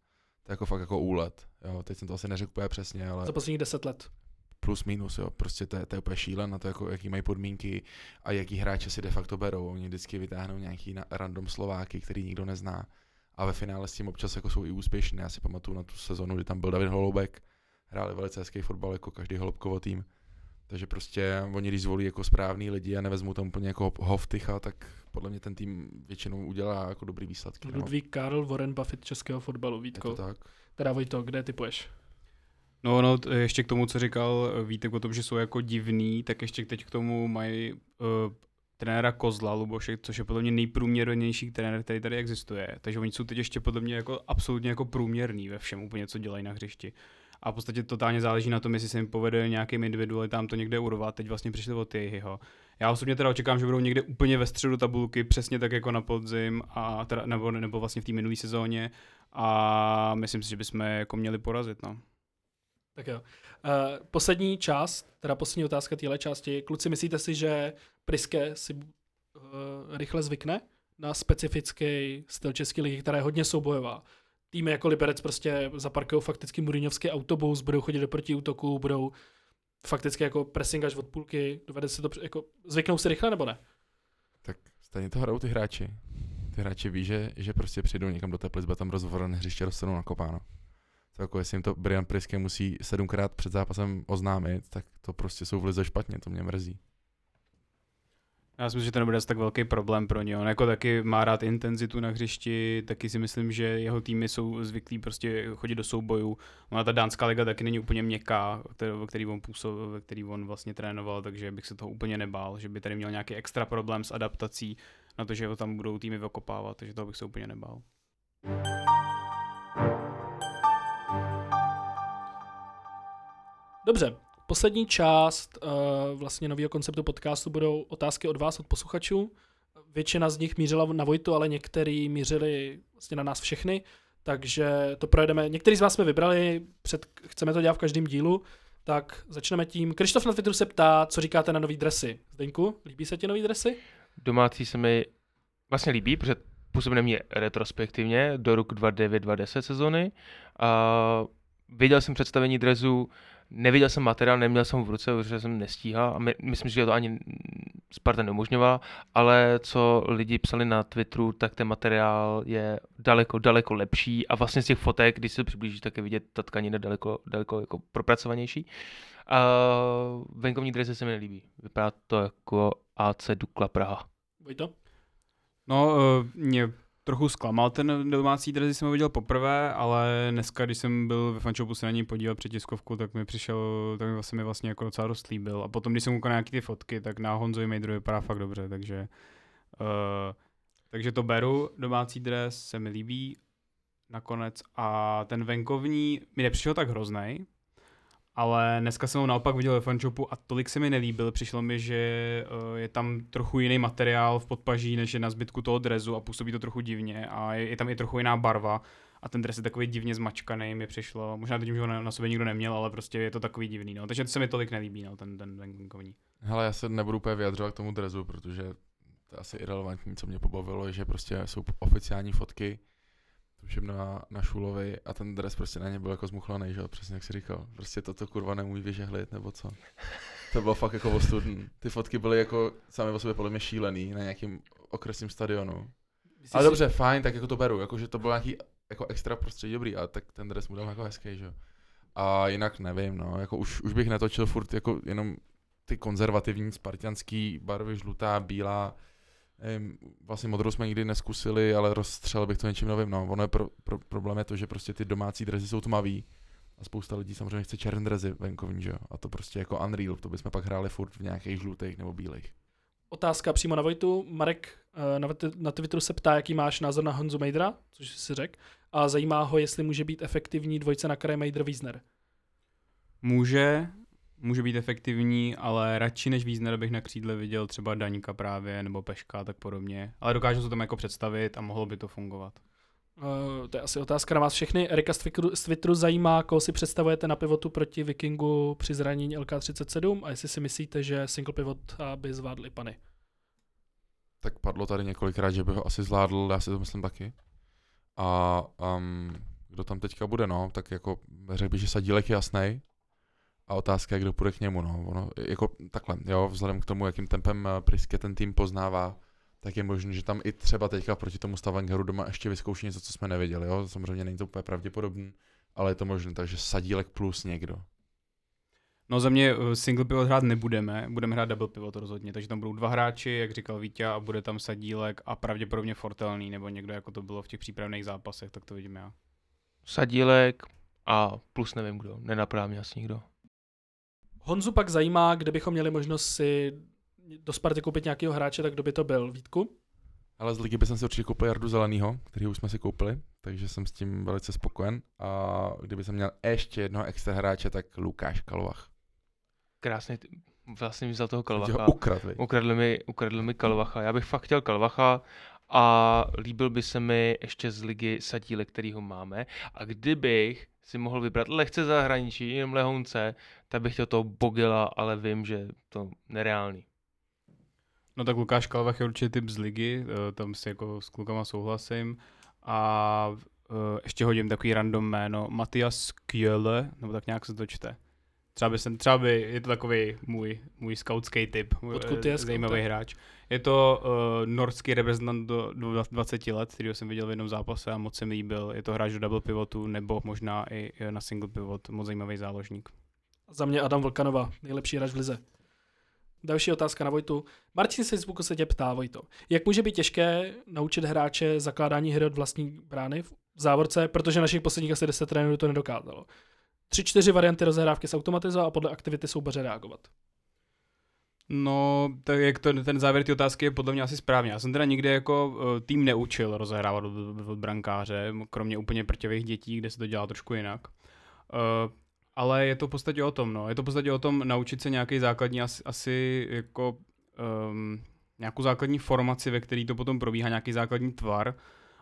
To je jako fakt jako úlet. Jo, teď jsem to asi neřekl úplně přesně, ale... Za posledních 10 let. Plus minus, jo. Prostě to je úplně šílen na to, jako, jaký mají podmínky a jaký hráče si de facto berou. Oni vždycky vytáhnou nějaký random Slováky, který nikdo nezná. A ve finále s tím občas jako jsou i úspěšní. Já si pamatuju na tu sezonu, kdy tam byl David Holoubek. Hráli velice hezký fotbal, jako každý Holoubkovo tým. Takže prostě oni, když zvolí jako správný lidi a nevezmou tam úplně jako Hoftycha, tak podle mě ten tým většinou udělá jako dobrý výsledky. Ludvík Karl, Warren Buffett českého fotbalu, Vítko. Je to tak. Teda Vojto, kde typuješ? No, ještě k tomu, co říkal Vítek o tom, že jsou jako divný, tak ještě teď k tomu mají trenéra Kozla Luboše, což je podle mě nejprůměrnější trenér, který tady existuje. Takže oni jsou teď ještě podle mě jako absolutně jako průměrný ve všem, úplně co dělají na hřišti. A v podstatě totálně záleží na tom, jestli se jim povede nějakým individualitám to někde urvat. Teď vlastně přišli od Tejhyho. Já osobně teda očekám, že budou někde úplně ve středu tabulky, přesně tak jako na podzim, a teda, nebo vlastně v té minulé sezóně. A myslím si, že bychom jako měli porazit. No. Tak jo. Poslední část, teda poslední otázka téhle části. Kluci, myslíte si, že Priske si rychle zvykne na specifický styl české ligy, která je hodně soubojová? Týmy jako Liberec prostě zaparkují fakticky Mourinhovský autobus, budou chodit do protiútoku, budou fakticky jako pressing až od půlky, dovede se to, jako zvyknou si rychle, nebo ne? Tak stejně to hrajou ty hráči. Ty hráči ví, že prostě přijdou někam do té plizbe, tam rozvorené hřiště dostanou nakopáno. To jako jestli jim to Brian Priske musí 7krát před zápasem oznámit, tak to prostě jsou v lize špatně, to mě mrzí. Já si myslím, že to nebude asi tak velký problém pro ně. On jako taky má rád intenzitu na hřišti, taky si myslím, že jeho týmy jsou zvyklí prostě chodit do soubojů. Ona ta dánská liga taky není úplně měkká, ve který on vlastně trénoval, takže bych se toho úplně nebál, že by tady měl nějaký extra problém s adaptací na to, že ho tam budou týmy vykopávat, takže toho bych se úplně nebál. Dobře, Poslední část vlastně nového konceptu podcastu budou otázky od vás, od posluchačů. Většina z nich mířila na Vojtu, ale některý mířili vlastně na nás všechny, takže to projedeme. Některý z vás jsme vybrali, chceme to dělat v každém dílu, tak začneme tím. Kryštof na Twitteru se ptá, co říkáte na nový dresy. Zdeňku, líbí se ti nový dresy? Domácí se mi vlastně líbí, protože působí na mě retrospektivně do roku 2009-2010 sezony. Viděl jsem představení dresu, neviděl jsem materiál, neměl jsem ho v ruce, protože jsem nestíhal a myslím, že to ani Sparta neumožňovala, ale co lidi psali na Twitteru, tak ten materiál je daleko, daleko lepší a vlastně z těch fotek, když se přiblíží, tak je vidět ta tkanina daleko, daleko jako propracovanější. Venkovní dresy se mi nelíbí. Vypadá to jako AC Dukla Praha. Vojto? No, mě trochu zklamal ten domácí dres, když jsem ho viděl poprvé, ale dneska, když jsem byl ve fanshopu se na něj podíval před tiskovku, tak mi přišel, tak mi vlastně jako docela dost líbil. A potom, když jsem ukonal nějaký ty fotky, tak na Honzovi Mejdru vypadá fakt dobře, takže to beru. Domácí dres se mi líbí nakonec a ten venkovní mi nepřišel tak hroznej, ale dneska jsem ho naopak viděl ve fanshopu a tolik se mi nelíbil. Přišlo mi, že je tam trochu jiný materiál v podpaží, než je na zbytku toho dresu a působí to trochu divně a je tam i trochu jiná barva a ten dres je takový divně zmačkaný, mi přišlo. Možná tím, že ho na sobě nikdo neměl, ale prostě je to takový divný. No. Takže to se mi tolik nelíbí, no, ten venkovní. Hele, já se nebudu úplně vyjadřovat k tomu dresu, protože to je asi irelevantní, co mě pobavilo, je, že prostě jsou oficiální fotky na Šulovi a ten dres prostě na ně byl jako zmuchlanej, že jo, přesně jak jsi říkal. Prostě toto kurva nemůže vyžehlit, nebo co. To bylo fakt jako ostudný. Ty fotky byly jako sami o sobě podle mě šílený na nějakým okresním stadionu. Ale dobře, fajn, tak jako to beru, jakože to bylo nějaký jako extra prostředí dobrý, ale tak ten dres mu dal jako hezký, že jo. A jinak nevím, no, jako už bych natočil furt jako jenom ty konzervativní spartianský barvy, žlutá, bílá. Vlastně modrou jsme nikdy neskusili, ale rozstřel bych to něčím novým. No. Ono je problém je to, že prostě ty domácí dresy jsou tmavý a spousta lidí samozřejmě chce černé dresy venkovní, že jo? A to prostě jako unreal, to bychom pak hráli furt v nějakých žlutých nebo bílých. Otázka přímo na Vojtu. Marek na Twitteru se ptá, jaký máš názor na Honzu Mejdra, což si řekl, a zajímá ho, jestli může být efektivní dvojce na kraji Mejdr-Wiesner. Může být efektivní, ale radši než Wiesner bych na křídle viděl třeba Daňka právě, nebo Peška a tak podobně. Ale dokážu se tam jako představit a mohlo by to fungovat. To je asi otázka na vás všechny. Erika z Twitteru zajímá, koho si představujete na pivotu proti Vikingu při zranění LK37 a jestli si myslíte, že single pivot by zvládli Pany. Tak padlo tady několikrát, že by ho asi zvládl, já si to myslím taky. A kdo tam teďka bude, no, tak jako řekl bych, že Sadílek je jasnej. A otázka je, kdo půjde k němu, no. Ono, jako takhle, jo, vzhledem k tomu, jakým tempem Priske ten tým poznává, tak je možné, že tam i třeba teďka proti tomu Stavangeru doma ještě vyzkouší něco, co jsme neviděli, jo. Samozřejmě není to úplně pravděpodobný, ale je to možné, takže Sadílek plus někdo. No za mě single pivot hrát nebudeme, budeme hrát double pivot rozhodně, takže tam budou dva hráči, jak říkal Vítě, a bude tam Sadílek a pravděpodobně Fortelný, nebo někdo, jako to bylo v těch přípravných zápasech, tak to vidím já. Sadílek a plus nevím kdo, nenapadá mě asi nikdo. Honzu pak zajímá, kde bychom měli možnost si do Sparty koupit nějakého hráče, tak kdo by to byl, Vítku? Ale z ligy by jsem si určitě koupil Jardu Zelenýho, který už jsme si koupili, takže jsem s tím velice spokojen. A kdyby jsem měl ještě jednoho extra hráče, tak Lukáš Kalvach. Krásný, vlastně mi vzal toho Kalvacha. Ukradl mi Kalvacha. Já bych fakt chtěl Kalvacha a líbil by se mi ještě z ligy Satíle, kterýho máme. A kdybych si mohl vybrat lehce zahraničí, jenom lehounce, tak bych chtěl toho Bogela, ale vím, že to nereálný. No tak Lukáš Kalvach je určitě typ z ligy, tam si jako s klukama souhlasím. A ještě hodím takový random jméno, Matias Kjöle, nebo tak nějak se to čte. Třeba by je to takový můj skautský typ, zajímavý hráč. Je to norský reprezentant do 20 let, kterýho jsem viděl v jednom zápase a moc se mi líbil. Je to hráč do double pivotu nebo možná i na single pivot, moc zajímavý záložník. Za mě Adam Vlkanova, nejlepší hráč v lize. Další otázka na Vojtu. Martin z Facebooku se tě ptá, Vojto, jak může být těžké naučit hráče zakládání hry od vlastní brány v závorce, protože našich posledních asi 10 trenérů to nedokázalo. 3-4 varianty rozehrávky se automatizovat a podle aktivity soupeře reagovat. No, tak jak ten závěr té otázky je podle mě asi správně. Já jsem teda nikdy jako tým neučil rozehrávat od brankáře, kromě úplně prťových dětí, kde se to dělá trošku jinak. Ale je to v podstatě o tom, no. Je to v podstatě o tom naučit se nějaký základní asi jako nějakou základní formaci, ve který to potom probíhá, nějaký základní tvar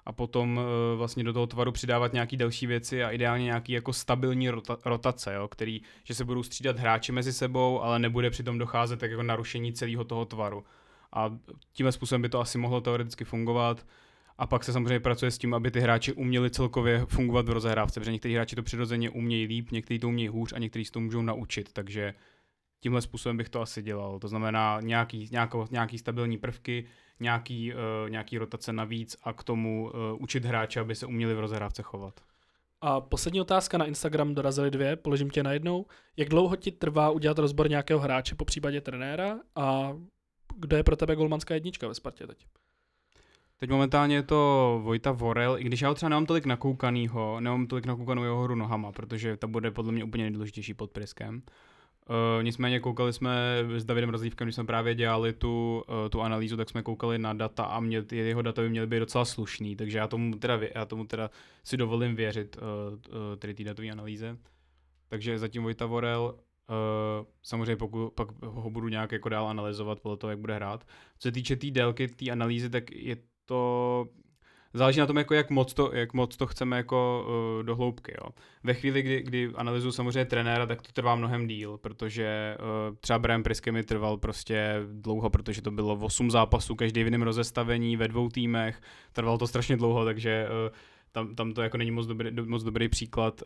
a potom vlastně do toho tvaru přidávat nějaký další věci a ideálně nějaký jako stabilní rotace, jo, který, že se budou střídat hráči mezi sebou, ale nebude přitom docházet tak jako narušení celého toho tvaru. A tímhle způsobem by to asi mohlo teoreticky fungovat. A pak se samozřejmě pracuje s tím, aby ty hráči uměli celkově fungovat v rozehrávce, protože někteří hráči to přirozeně umějí líp, někteří to umějí hůř a někteří si to můžou naučit, takže tímhle způsobem bych to asi dělal. To znamená nějaký stabilní prvky, nějaký rotace navíc a k tomu učit hráče, aby se uměli v rozehrávce chovat. A poslední otázka na Instagram dorazily dvě, položím tě najednou. Jak dlouho ti trvá udělat rozbor nějakého hráče, popřípadě trenéra, a kdo je pro tebe golmanská jednička ve Spartě teď? Teď momentálně je to Vojta Vorel, i když já ho třeba nemám tolik nakoukanou jeho hru nohama, protože ta bude podle mě úplně nejdůležitější pod Priskem. Nicméně koukali jsme s Davidem Rozdívkem, když jsme právě dělali tu analýzu, tak jsme koukali na data a jeho data by měly být docela slušný, takže já tomu teda si dovolím věřit tady té datové analýze. Takže zatím Vojta Vorel. Samozřejmě pak ho budu nějak jako dál analyzovat podle toho, jak bude hrát. Co se týče té délky, té analýzy, tak je to záleží na tom, jako jak moc to chceme jako do hloubky. Jo. Ve chvíli, kdy analyzuju samozřejmě trenéra, tak to trvá mnohem díl, protože třeba Brian Priske mi trval prostě dlouho, protože to bylo 8 zápasů, každý v jiném rozestavení, ve 2 týmech, trvalo to strašně dlouho, takže tam to jako není moc dobrý příklad.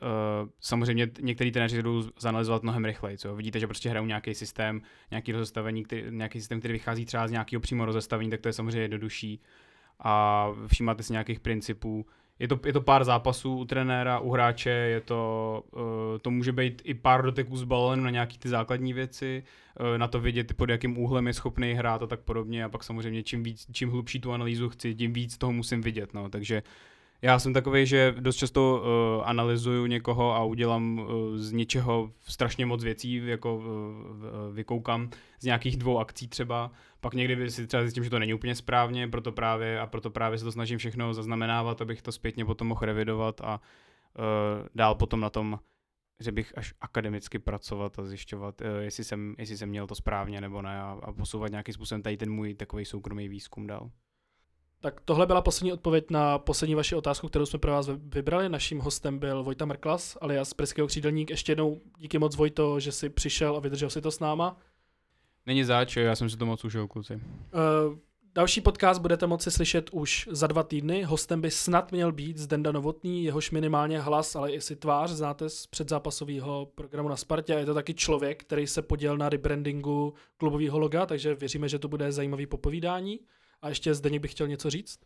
Samozřejmě některý trenéři jdou zanalizovat mnohem rychleji. Vidíte, že prostě hrajou nějaký systém, nějaký rozestavení, nějaký systém, který vychází třeba z nějakého přímo rozestavení, tak to je samozřejmě jednodušší. A všímáte si nějakých principů. Je to pár zápasů u trenéra, u hráče, to může být i pár doteků s balonem na nějaké ty základní věci, na to vidět, pod jakým úhlem je schopný hrát a tak podobně. A pak samozřejmě čím hlubší tu analýzu chci, tím víc toho musím vidět. No. Takže já jsem takovej, že dost často analyzuju někoho a udělám z něčeho strašně moc věcí, jako vykoukám z nějakých 2 akcí třeba, pak někdy si třeba zjistím, že to není úplně správně, proto právě se to snažím všechno zaznamenávat, abych to zpětně potom mohl revidovat a dál potom na tom, že bych až akademicky pracovat a zjišťovat, jestli jsem měl to správně nebo ne a posouvat nějakým způsobem tady ten můj takovej soukromý výzkum dál. Tak tohle byla poslední odpověď na poslední vaši otázku, kterou jsme pro vás vybrali. Naším hostem byl Vojta Mrklas, alias Preského křídelník. Ještě jednou díky moc, Vojto, že jsi přišel a vydržel si to s náma. Není zač, já jsem si to moc užil, kluci. Další podcast budete moci slyšet už za 2 týdny. Hostem by snad měl být Zdenda Novotný, jehož minimálně hlas, ale i si tvář znáte z předzápasového programu na Spartě. Je to taky člověk, který se podělil na rebrandingu klubového loga, takže věříme, že to bude zajímavý popovídání. A ještě Zdeněk bych chtěl něco říct?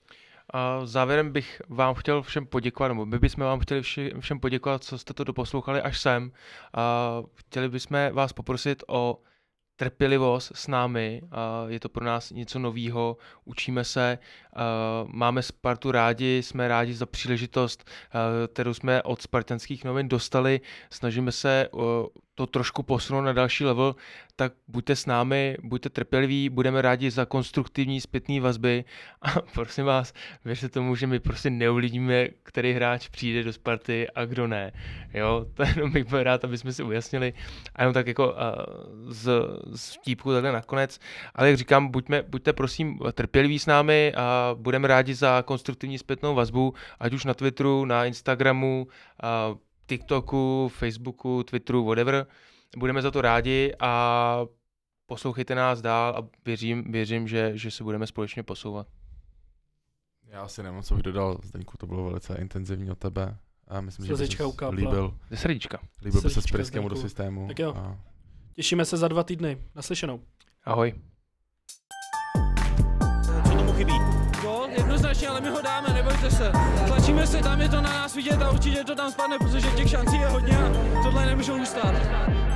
Závěrem bych vám chtěl všem poděkovat, nebo my bychom vám chtěli všem poděkovat, co jste to doposlouchali až sem. Chtěli bychom vás poprosit o trpělivost s námi. Je to pro nás něco novýho, učíme se, máme Spartu rádi, jsme rádi za příležitost, kterou jsme od Spartanských novin dostali. Snažíme se to trošku posunout na další level, tak buďte s námi, buďte trpěliví, budeme rádi za konstruktivní zpětné vazby a prosím vás, věřte tomu, že my prostě neuvidíme, který hráč přijde do Sparty a kdo ne. Jo, to jenom bych byl rád, aby jsme si ujasnili a jenom tak jako z vtípku takhle nakonec, ale jak říkám, buďte prosím trpěliví s námi a budeme rádi za konstruktivní zpětnou vazbu, ať už na Twitteru, na Instagramu, TikToku, Facebooku, Twitteru, whatever. Budeme za to rádi a poslouchejte nás dál a věřím, že se budeme společně posouvat. Já asi nemám, co bych dodal. Zdeňku, to bylo velice intenzivní od tebe. A myslím, Slzička, že by se líbil. Líbil by se s Priskému do systému. Tak jo. A těšíme se za 2 týdny. Naslyšenou. Ahoj. Co tomu chybí? Gól? Jednoznačně, ale my ho dáme, nebojte se. Tlačíme se, tam je to na nás vidět a určitě to tam spadne, protože těch šancí je hodně a tohle nemůžou ustát.